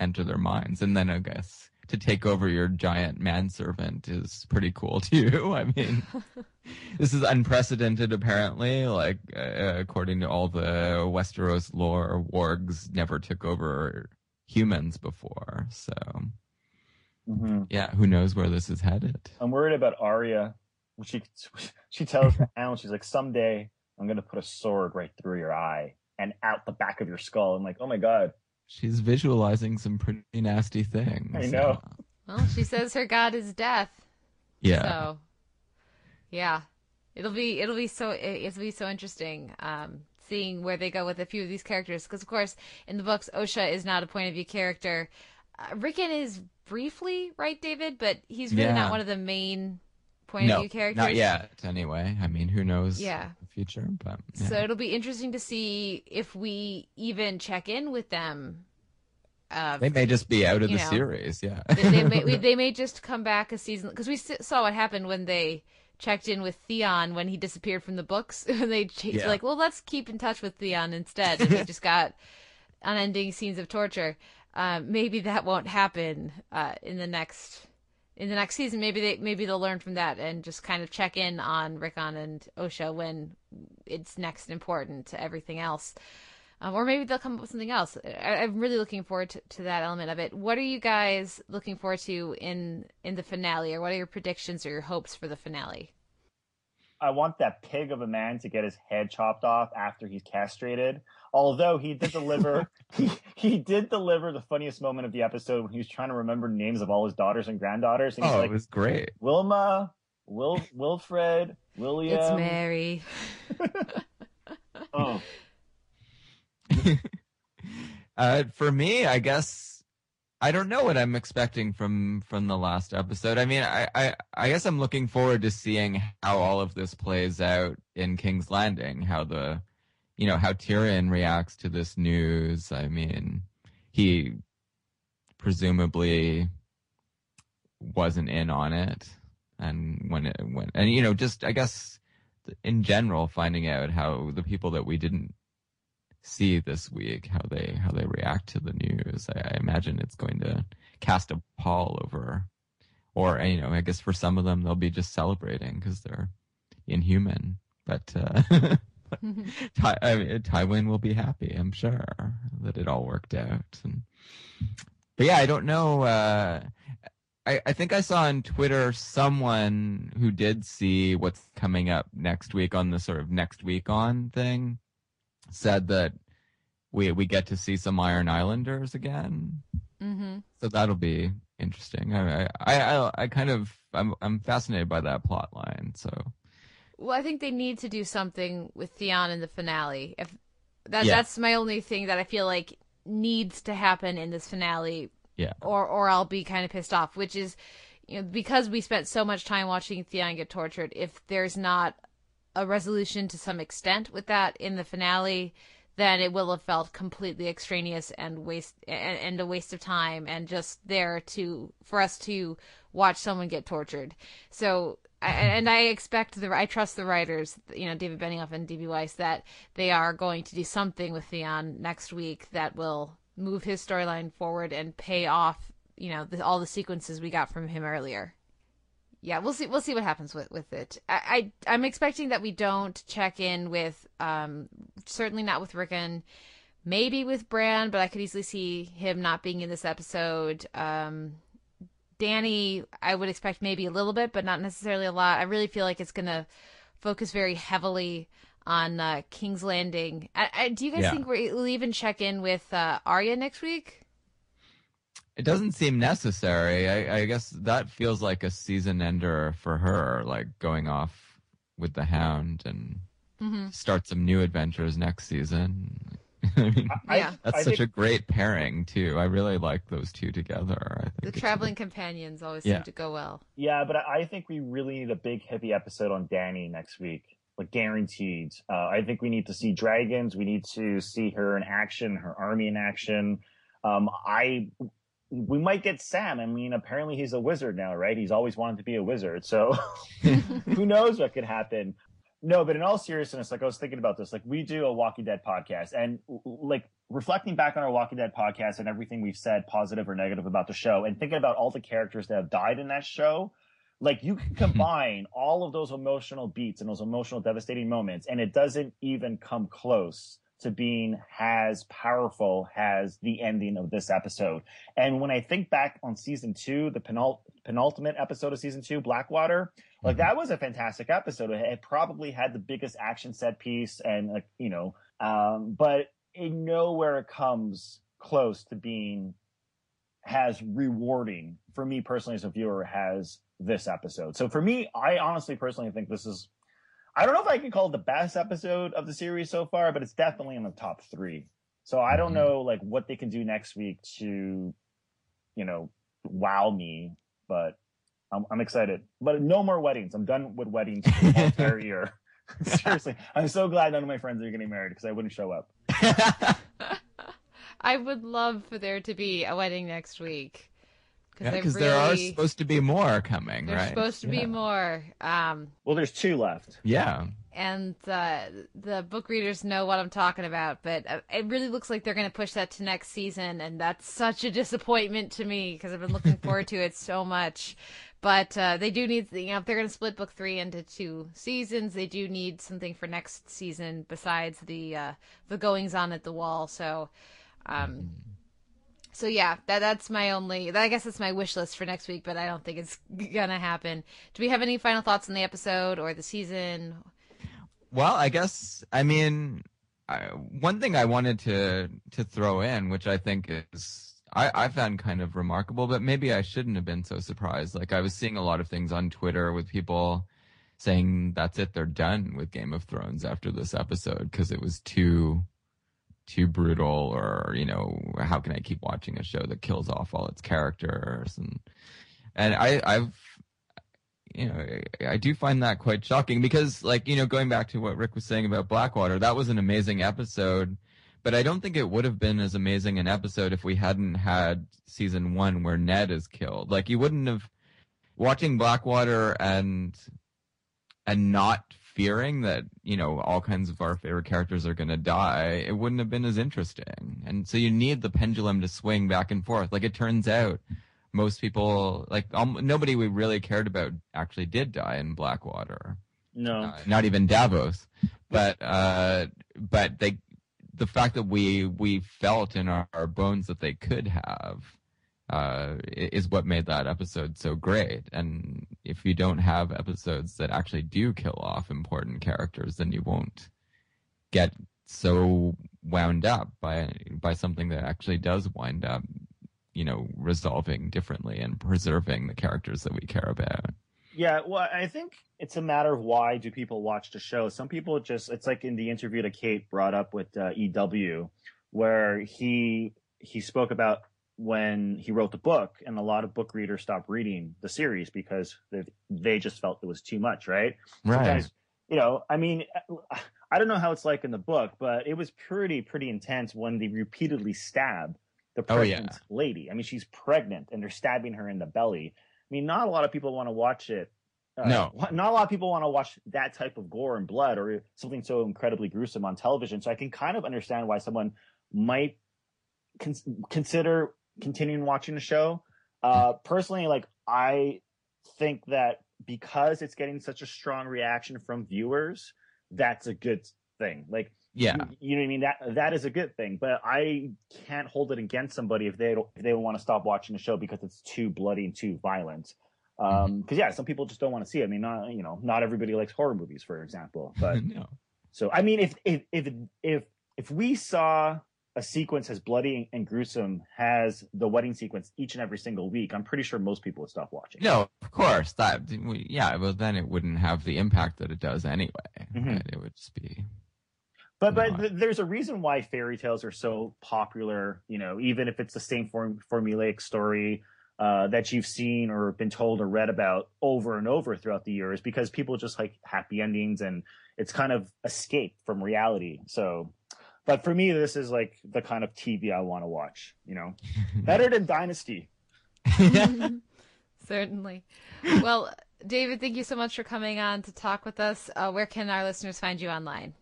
enter their minds. And then I guess to take over your giant manservant is pretty cool too. I mean, this is unprecedented apparently. Like uh, according to all the Westeros lore, wargs never took over humans before. So mm-hmm. yeah, who knows where this is headed? I'm worried about Arya. She she tells Alan, she's like, someday I'm gonna put a sword right through your eye and out the back of your skull. I'm like, oh my god. She's visualizing some pretty nasty things. I know. Well, she says her god is death. Yeah. So, yeah, it'll be it'll be so it'll be so interesting um, seeing where they go with a few of these characters, because of course in the books Osha is not a point of view character. Uh, Rickon is briefly, right, David, but he's really yeah. not one of the main point no, of view characters. Not yet, anyway. I mean, who knows? Yeah. Future, but yeah. So it'll be interesting to see if we even check in with them. Uh, they may just be out of the know, series, yeah. they, they may they may just come back a season, because we saw what happened when they checked in with Theon when he disappeared from the books. they yeah. like, well, let's keep in touch with Theon instead, and we just got unending scenes of torture. Uh, maybe that won't happen uh, in the next. In the next season, maybe they maybe they'll learn from that and just kind of check in on Rickon and Osha when it's next important to everything else, um, or maybe they'll come up with something else. I, I'm really looking forward to, to that element of it. What are you guys looking forward to in in the finale, or what are your predictions or your hopes for the finale? I want that pig of a man to get his head chopped off after he's castrated. Although he did deliver, he, he did deliver the funniest moment of the episode when he was trying to remember names of all his daughters and granddaughters. And he's oh, like, it was great. Wilma, Will, Wilfred, William. It's Mary. oh. uh, for me, I guess I don't know what I'm expecting from from the last episode. I mean, I, I I guess I'm looking forward to seeing how all of this plays out in King's Landing. How the You know, how Tyrion reacts to this news. I mean, he presumably wasn't in on it. And when it went, and, you know, just, I guess, in general, finding out how the people that we didn't see this week, how they, how they react to the news. I, I imagine it's going to cast a pall over, or, you know, I guess for some of them, they'll be just celebrating because they're inhuman. But, uh, Ty, I mean, Tywin will be happy, I'm sure, that it all worked out. And, but yeah, I don't know. Uh, I, I think I saw on Twitter someone who did see what's coming up next week on the sort of next week on thing said that we we get to see some Iron Islanders again. Mm-hmm. So that'll be interesting. I I, I I kind of I'm I'm fascinated by that plot line. So. Well, I think they need to do something with Theon in the finale. If that, yeah. That's my only thing that I feel like needs to happen in this finale, yeah. or or I'll be kind of pissed off, which is, you know, because we spent so much time watching Theon get tortured, if there's not a resolution to some extent with that in the finale, then it will have felt completely extraneous and waste and, and a waste of time and just there to for us to watch someone get tortured. So... I, and I expect the I trust the writers, you know, David Benioff and D B Weiss, that they are going to do something with Theon next week that will move his storyline forward and pay off, you know, the, all the sequences we got from him earlier. Yeah, we'll see. We'll see what happens with with it. I, I I'm expecting that we don't check in with, um, certainly not with Rickon, maybe with Bran, but I could easily see him not being in this episode. Um. Dany, I would expect maybe a little bit, but not necessarily a lot. I really feel like it's going to focus very heavily on uh, King's Landing. I, I, do you guys yeah. think we'll even check in with uh, Arya next week? It doesn't seem necessary. I, I guess that feels like a season ender for her, like going off with the Hound and mm-hmm. start some new adventures next season. I mean, I, yeah. that's I such think... a great pairing too. I really like those two together. I think the traveling a... companions always yeah. seem to go well. Yeah, but I think we really need a big heavy episode on Dany next week. Like, guaranteed. Uh, I think we need to see dragons. We need to see her in action, her army in action. Um, I, we might get Sam. I mean, apparently he's a wizard now, right? He's always wanted to be a wizard. So who knows what could happen? No, but in all seriousness, like, I was thinking about this, like, we do a Walking Dead podcast, and like reflecting back on our Walking Dead podcast and everything we've said, positive or negative, about the show, and thinking about all the characters that have died in that show. Like, you can combine all of those emotional beats and those emotional devastating moments, and it doesn't even come close to being as powerful as the ending of this episode. And when I think back on season two, the penult- penultimate episode of season two, Blackwater, like, that was a fantastic episode. It probably had the biggest action set piece, and, like, you know, um, but in nowhere it comes close to being as rewarding for me personally as a viewer as this episode. So for me, I honestly personally think this is, I don't know if I can call it the best episode of the series so far, but it's definitely in the top three. So I don't know, like, what they can do next week to, you know, wow me, but I'm, I'm excited. But no more weddings. I'm done with weddings for the entire year. Seriously. I'm so glad none of my friends are getting married, because I wouldn't show up. I would love for there to be a wedding next week. Because yeah, really, there are supposed to be more coming, there's right? There's supposed to yeah. be more. Um, well, there's two left. Yeah. And uh, the book readers know what I'm talking about, but it really looks like they're going to push that to next season, and that's such a disappointment to me, because I've been looking forward to it so much. But uh, they do need, you know, if they're going to split book three into two seasons, they do need something for next season besides the uh, the goings-on at the wall, so... Um, mm. So yeah, that that's my only, I guess that's my wish list for next week, but I don't think it's gonna happen. Do we have any final thoughts on the episode or the season? Well, I guess, I mean, I, one thing I wanted to, to throw in, which I think is, I, I found kind of remarkable, but maybe I shouldn't have been so surprised. Like, I was seeing a lot of things on Twitter with people saying that's it, they're done with Game of Thrones after this episode, because it was too... too brutal, or, you know, how can I keep watching a show that kills off all its characters? And and I, I've, you know, I do find that quite shocking, because, like, you know, going back to what Rick was saying about Blackwater, that was an amazing episode, but I don't think it would have been as amazing an episode if we hadn't had season one where Ned is killed. Like, you wouldn't have, watching Blackwater and and not fearing that, you know, all kinds of our favorite characters are going to die, it wouldn't have been as interesting. And so you need the pendulum to swing back and forth. Like, it turns out most people, like, um, nobody we really cared about actually did die in Blackwater. No. Uh, not even Davos. But uh, but they, the fact that we we felt in our, our bones that they could have uh, is what made that episode so great. And if you don't have episodes that actually do kill off important characters, then you won't get so wound up by by something that actually does wind up, you know, resolving differently and preserving the characters that we care about. Yeah, well, I think it's a matter of why do people watch the show. Some people just, it's like in the interview that Kate brought up with uh, E W, where he he spoke about when he wrote the book, and a lot of book readers stopped reading the series because they, they just felt it was too much, right? Right. Sometimes, you know, I mean, I don't know how it's like in the book, but it was pretty, pretty intense when they repeatedly stab the pregnant oh, yeah. lady. I mean, she's pregnant and they're stabbing her in the belly. I mean, not a lot of people want to watch it. Uh, no. Not a lot of people want to watch that type of gore and blood or something so incredibly gruesome on television. So I can kind of understand why someone might con- consider continuing watching the show. Uh personally, like, I think that because it's getting such a strong reaction from viewers, that's a good thing. Like, yeah, you, you know what I mean, that that is a good thing, but I can't hold it against somebody if they don't if they want to stop watching the show because it's too bloody and too violent. Um because yeah, some people just don't want to see it. I mean, not, you know, not everybody likes horror movies, for example, but no. So I mean, if if if if if we saw a sequence as bloody and gruesome has the wedding sequence each and every single week, I'm pretty sure most people would stop watching. No, of course. That, yeah, well, then it wouldn't have the impact that it does anyway. Mm-hmm. Right? It would just be... But but th- there's a reason why fairy tales are so popular, you know, even if it's the same form- formulaic story. uh, that you've seen or been told or read about over and over throughout the years, because people just like happy endings and it's kind of escape from reality. So, but for me, this is like the kind of T V I want to watch, you know, better than Dynasty. Certainly. Well, David, thank you so much for coming on to talk with us. Uh, where can our listeners find you online?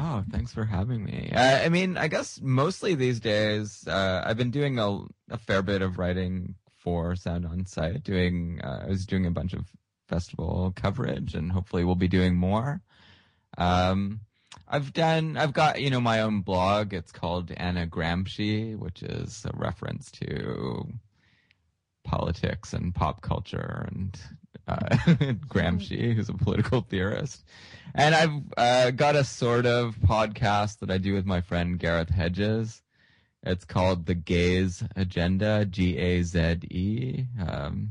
Oh, thanks for having me. Uh, I mean, I guess mostly these days, uh, I've been doing a, a fair bit of writing for Sound On Sight. Doing, uh, I was doing a bunch of festival coverage, and hopefully we'll be doing more. Um, I've done, I've got, you know, my own blog. It's called Anagramsci, which is a reference to politics and pop culture, and uh, Gramsci, who's a political theorist. And I've uh, got a sort of podcast that I do with my friend Gareth Hedges. It's called The Gaze Agenda, G A Z E. Um,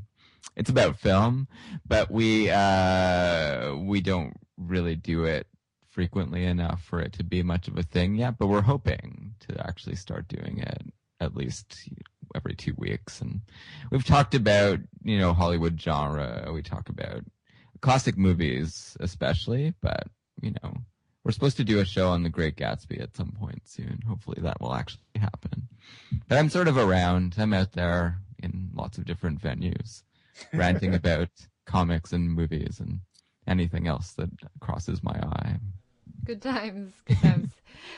it's about film, but we uh, we don't really do it frequently enough for it to be much of a thing yet, but we're hoping to actually start doing it at least every two weeks. And we've talked about, you know, Hollywood genre. We talk about classic movies especially, but, you know, we're supposed to do a show on The Great Gatsby at some point soon. Hopefully that will actually happen. But I'm sort of around. I'm out there in lots of different venues ranting about comics and movies and anything else that crosses my eye. Good times, good times.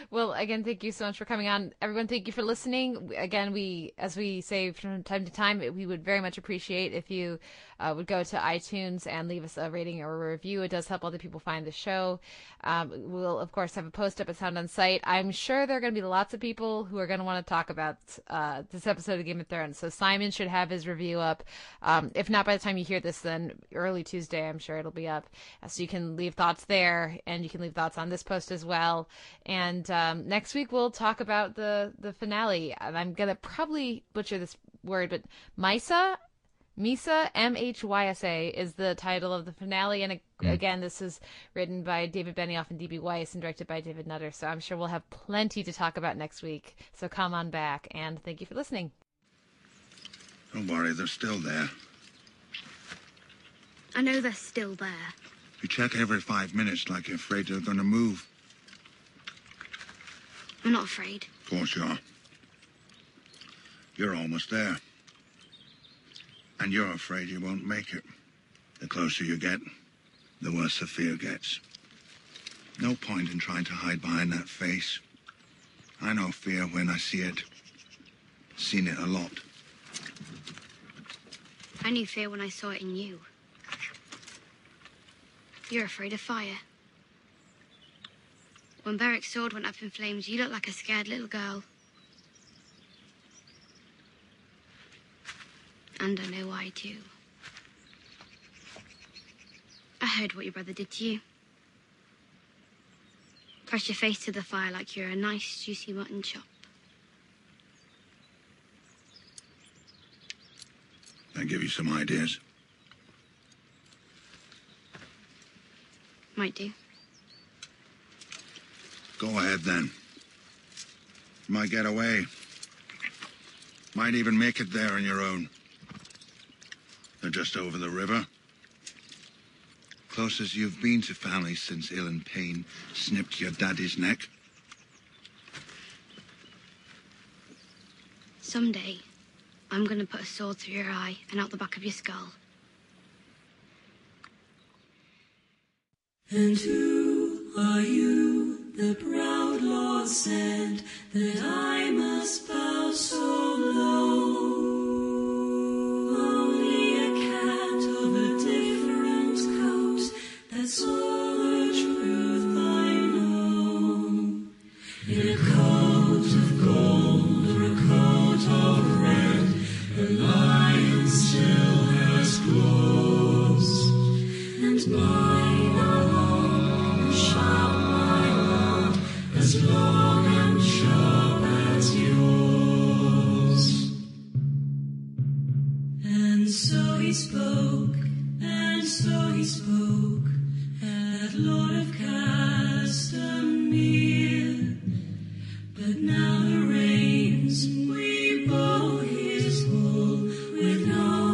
Well, again, thank you so much for coming on. Everyone, thank you for listening. Again, we, as we say from time to time, we would very much appreciate if you uh, would go to iTunes and leave us a rating or a review. It does help other people find the show. Um, we'll, of course, have a post up at Sound On Sight. I'm sure there are going to be lots of people who are going to want to talk about uh, this episode of Game of Thrones. So Simon should have his review up. Um, if not by the time you hear this, then early Tuesday, I'm sure it'll be up. So you can leave thoughts there, and you can leave thoughts on this post as well. And And um, next week we'll talk about the, the finale. And I'm going to probably butcher this word, but Misa, Misa, M H Y S A, is the title of the finale. And again, this is written by David Benioff and D B Weiss and directed by David Nutter. So I'm sure we'll have plenty to talk about next week. So come on back, and thank you for listening. Don't worry, they're still there. I know they're still there. You check every five minutes like you're afraid they're going to move. I'm not afraid. Of course you are. You're almost there. And you're afraid you won't make it. The closer you get, the worse the fear gets. No point in trying to hide behind that face. I know fear when I see it. Seen it a lot. I knew fear when I saw it in you. You're afraid of fire. When Beric's sword went up in flames, you looked like a scared little girl. And I know why, too. I heard what your brother did to you. Press your face to the fire like you're a nice, juicy mutton chop. That give you some ideas? Might do. Go ahead, then. Might get away. Might even make it there on your own. They're just over the river. Closest you've been to family since ill and pain snipped your daddy's neck. Someday, I'm going to put a sword through your eye and out the back of your skull. And who are you? The proud Lord said that I must bow so low. Only a cat of a different coat, that's all the truth I know. In a coat of gold or a coat of red, the lion still has claws, and mine are long and sharp. As long and sharp as yours. And so he spoke, and so he spoke, that Lord of Castamere. But now the reins we bow his wool with no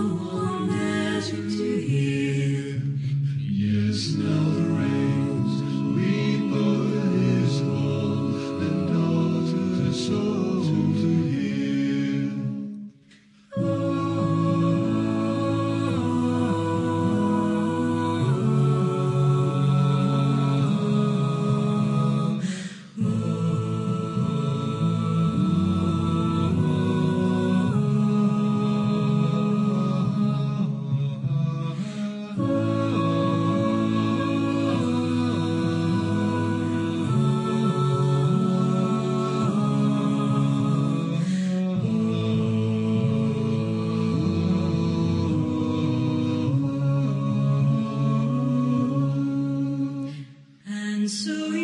so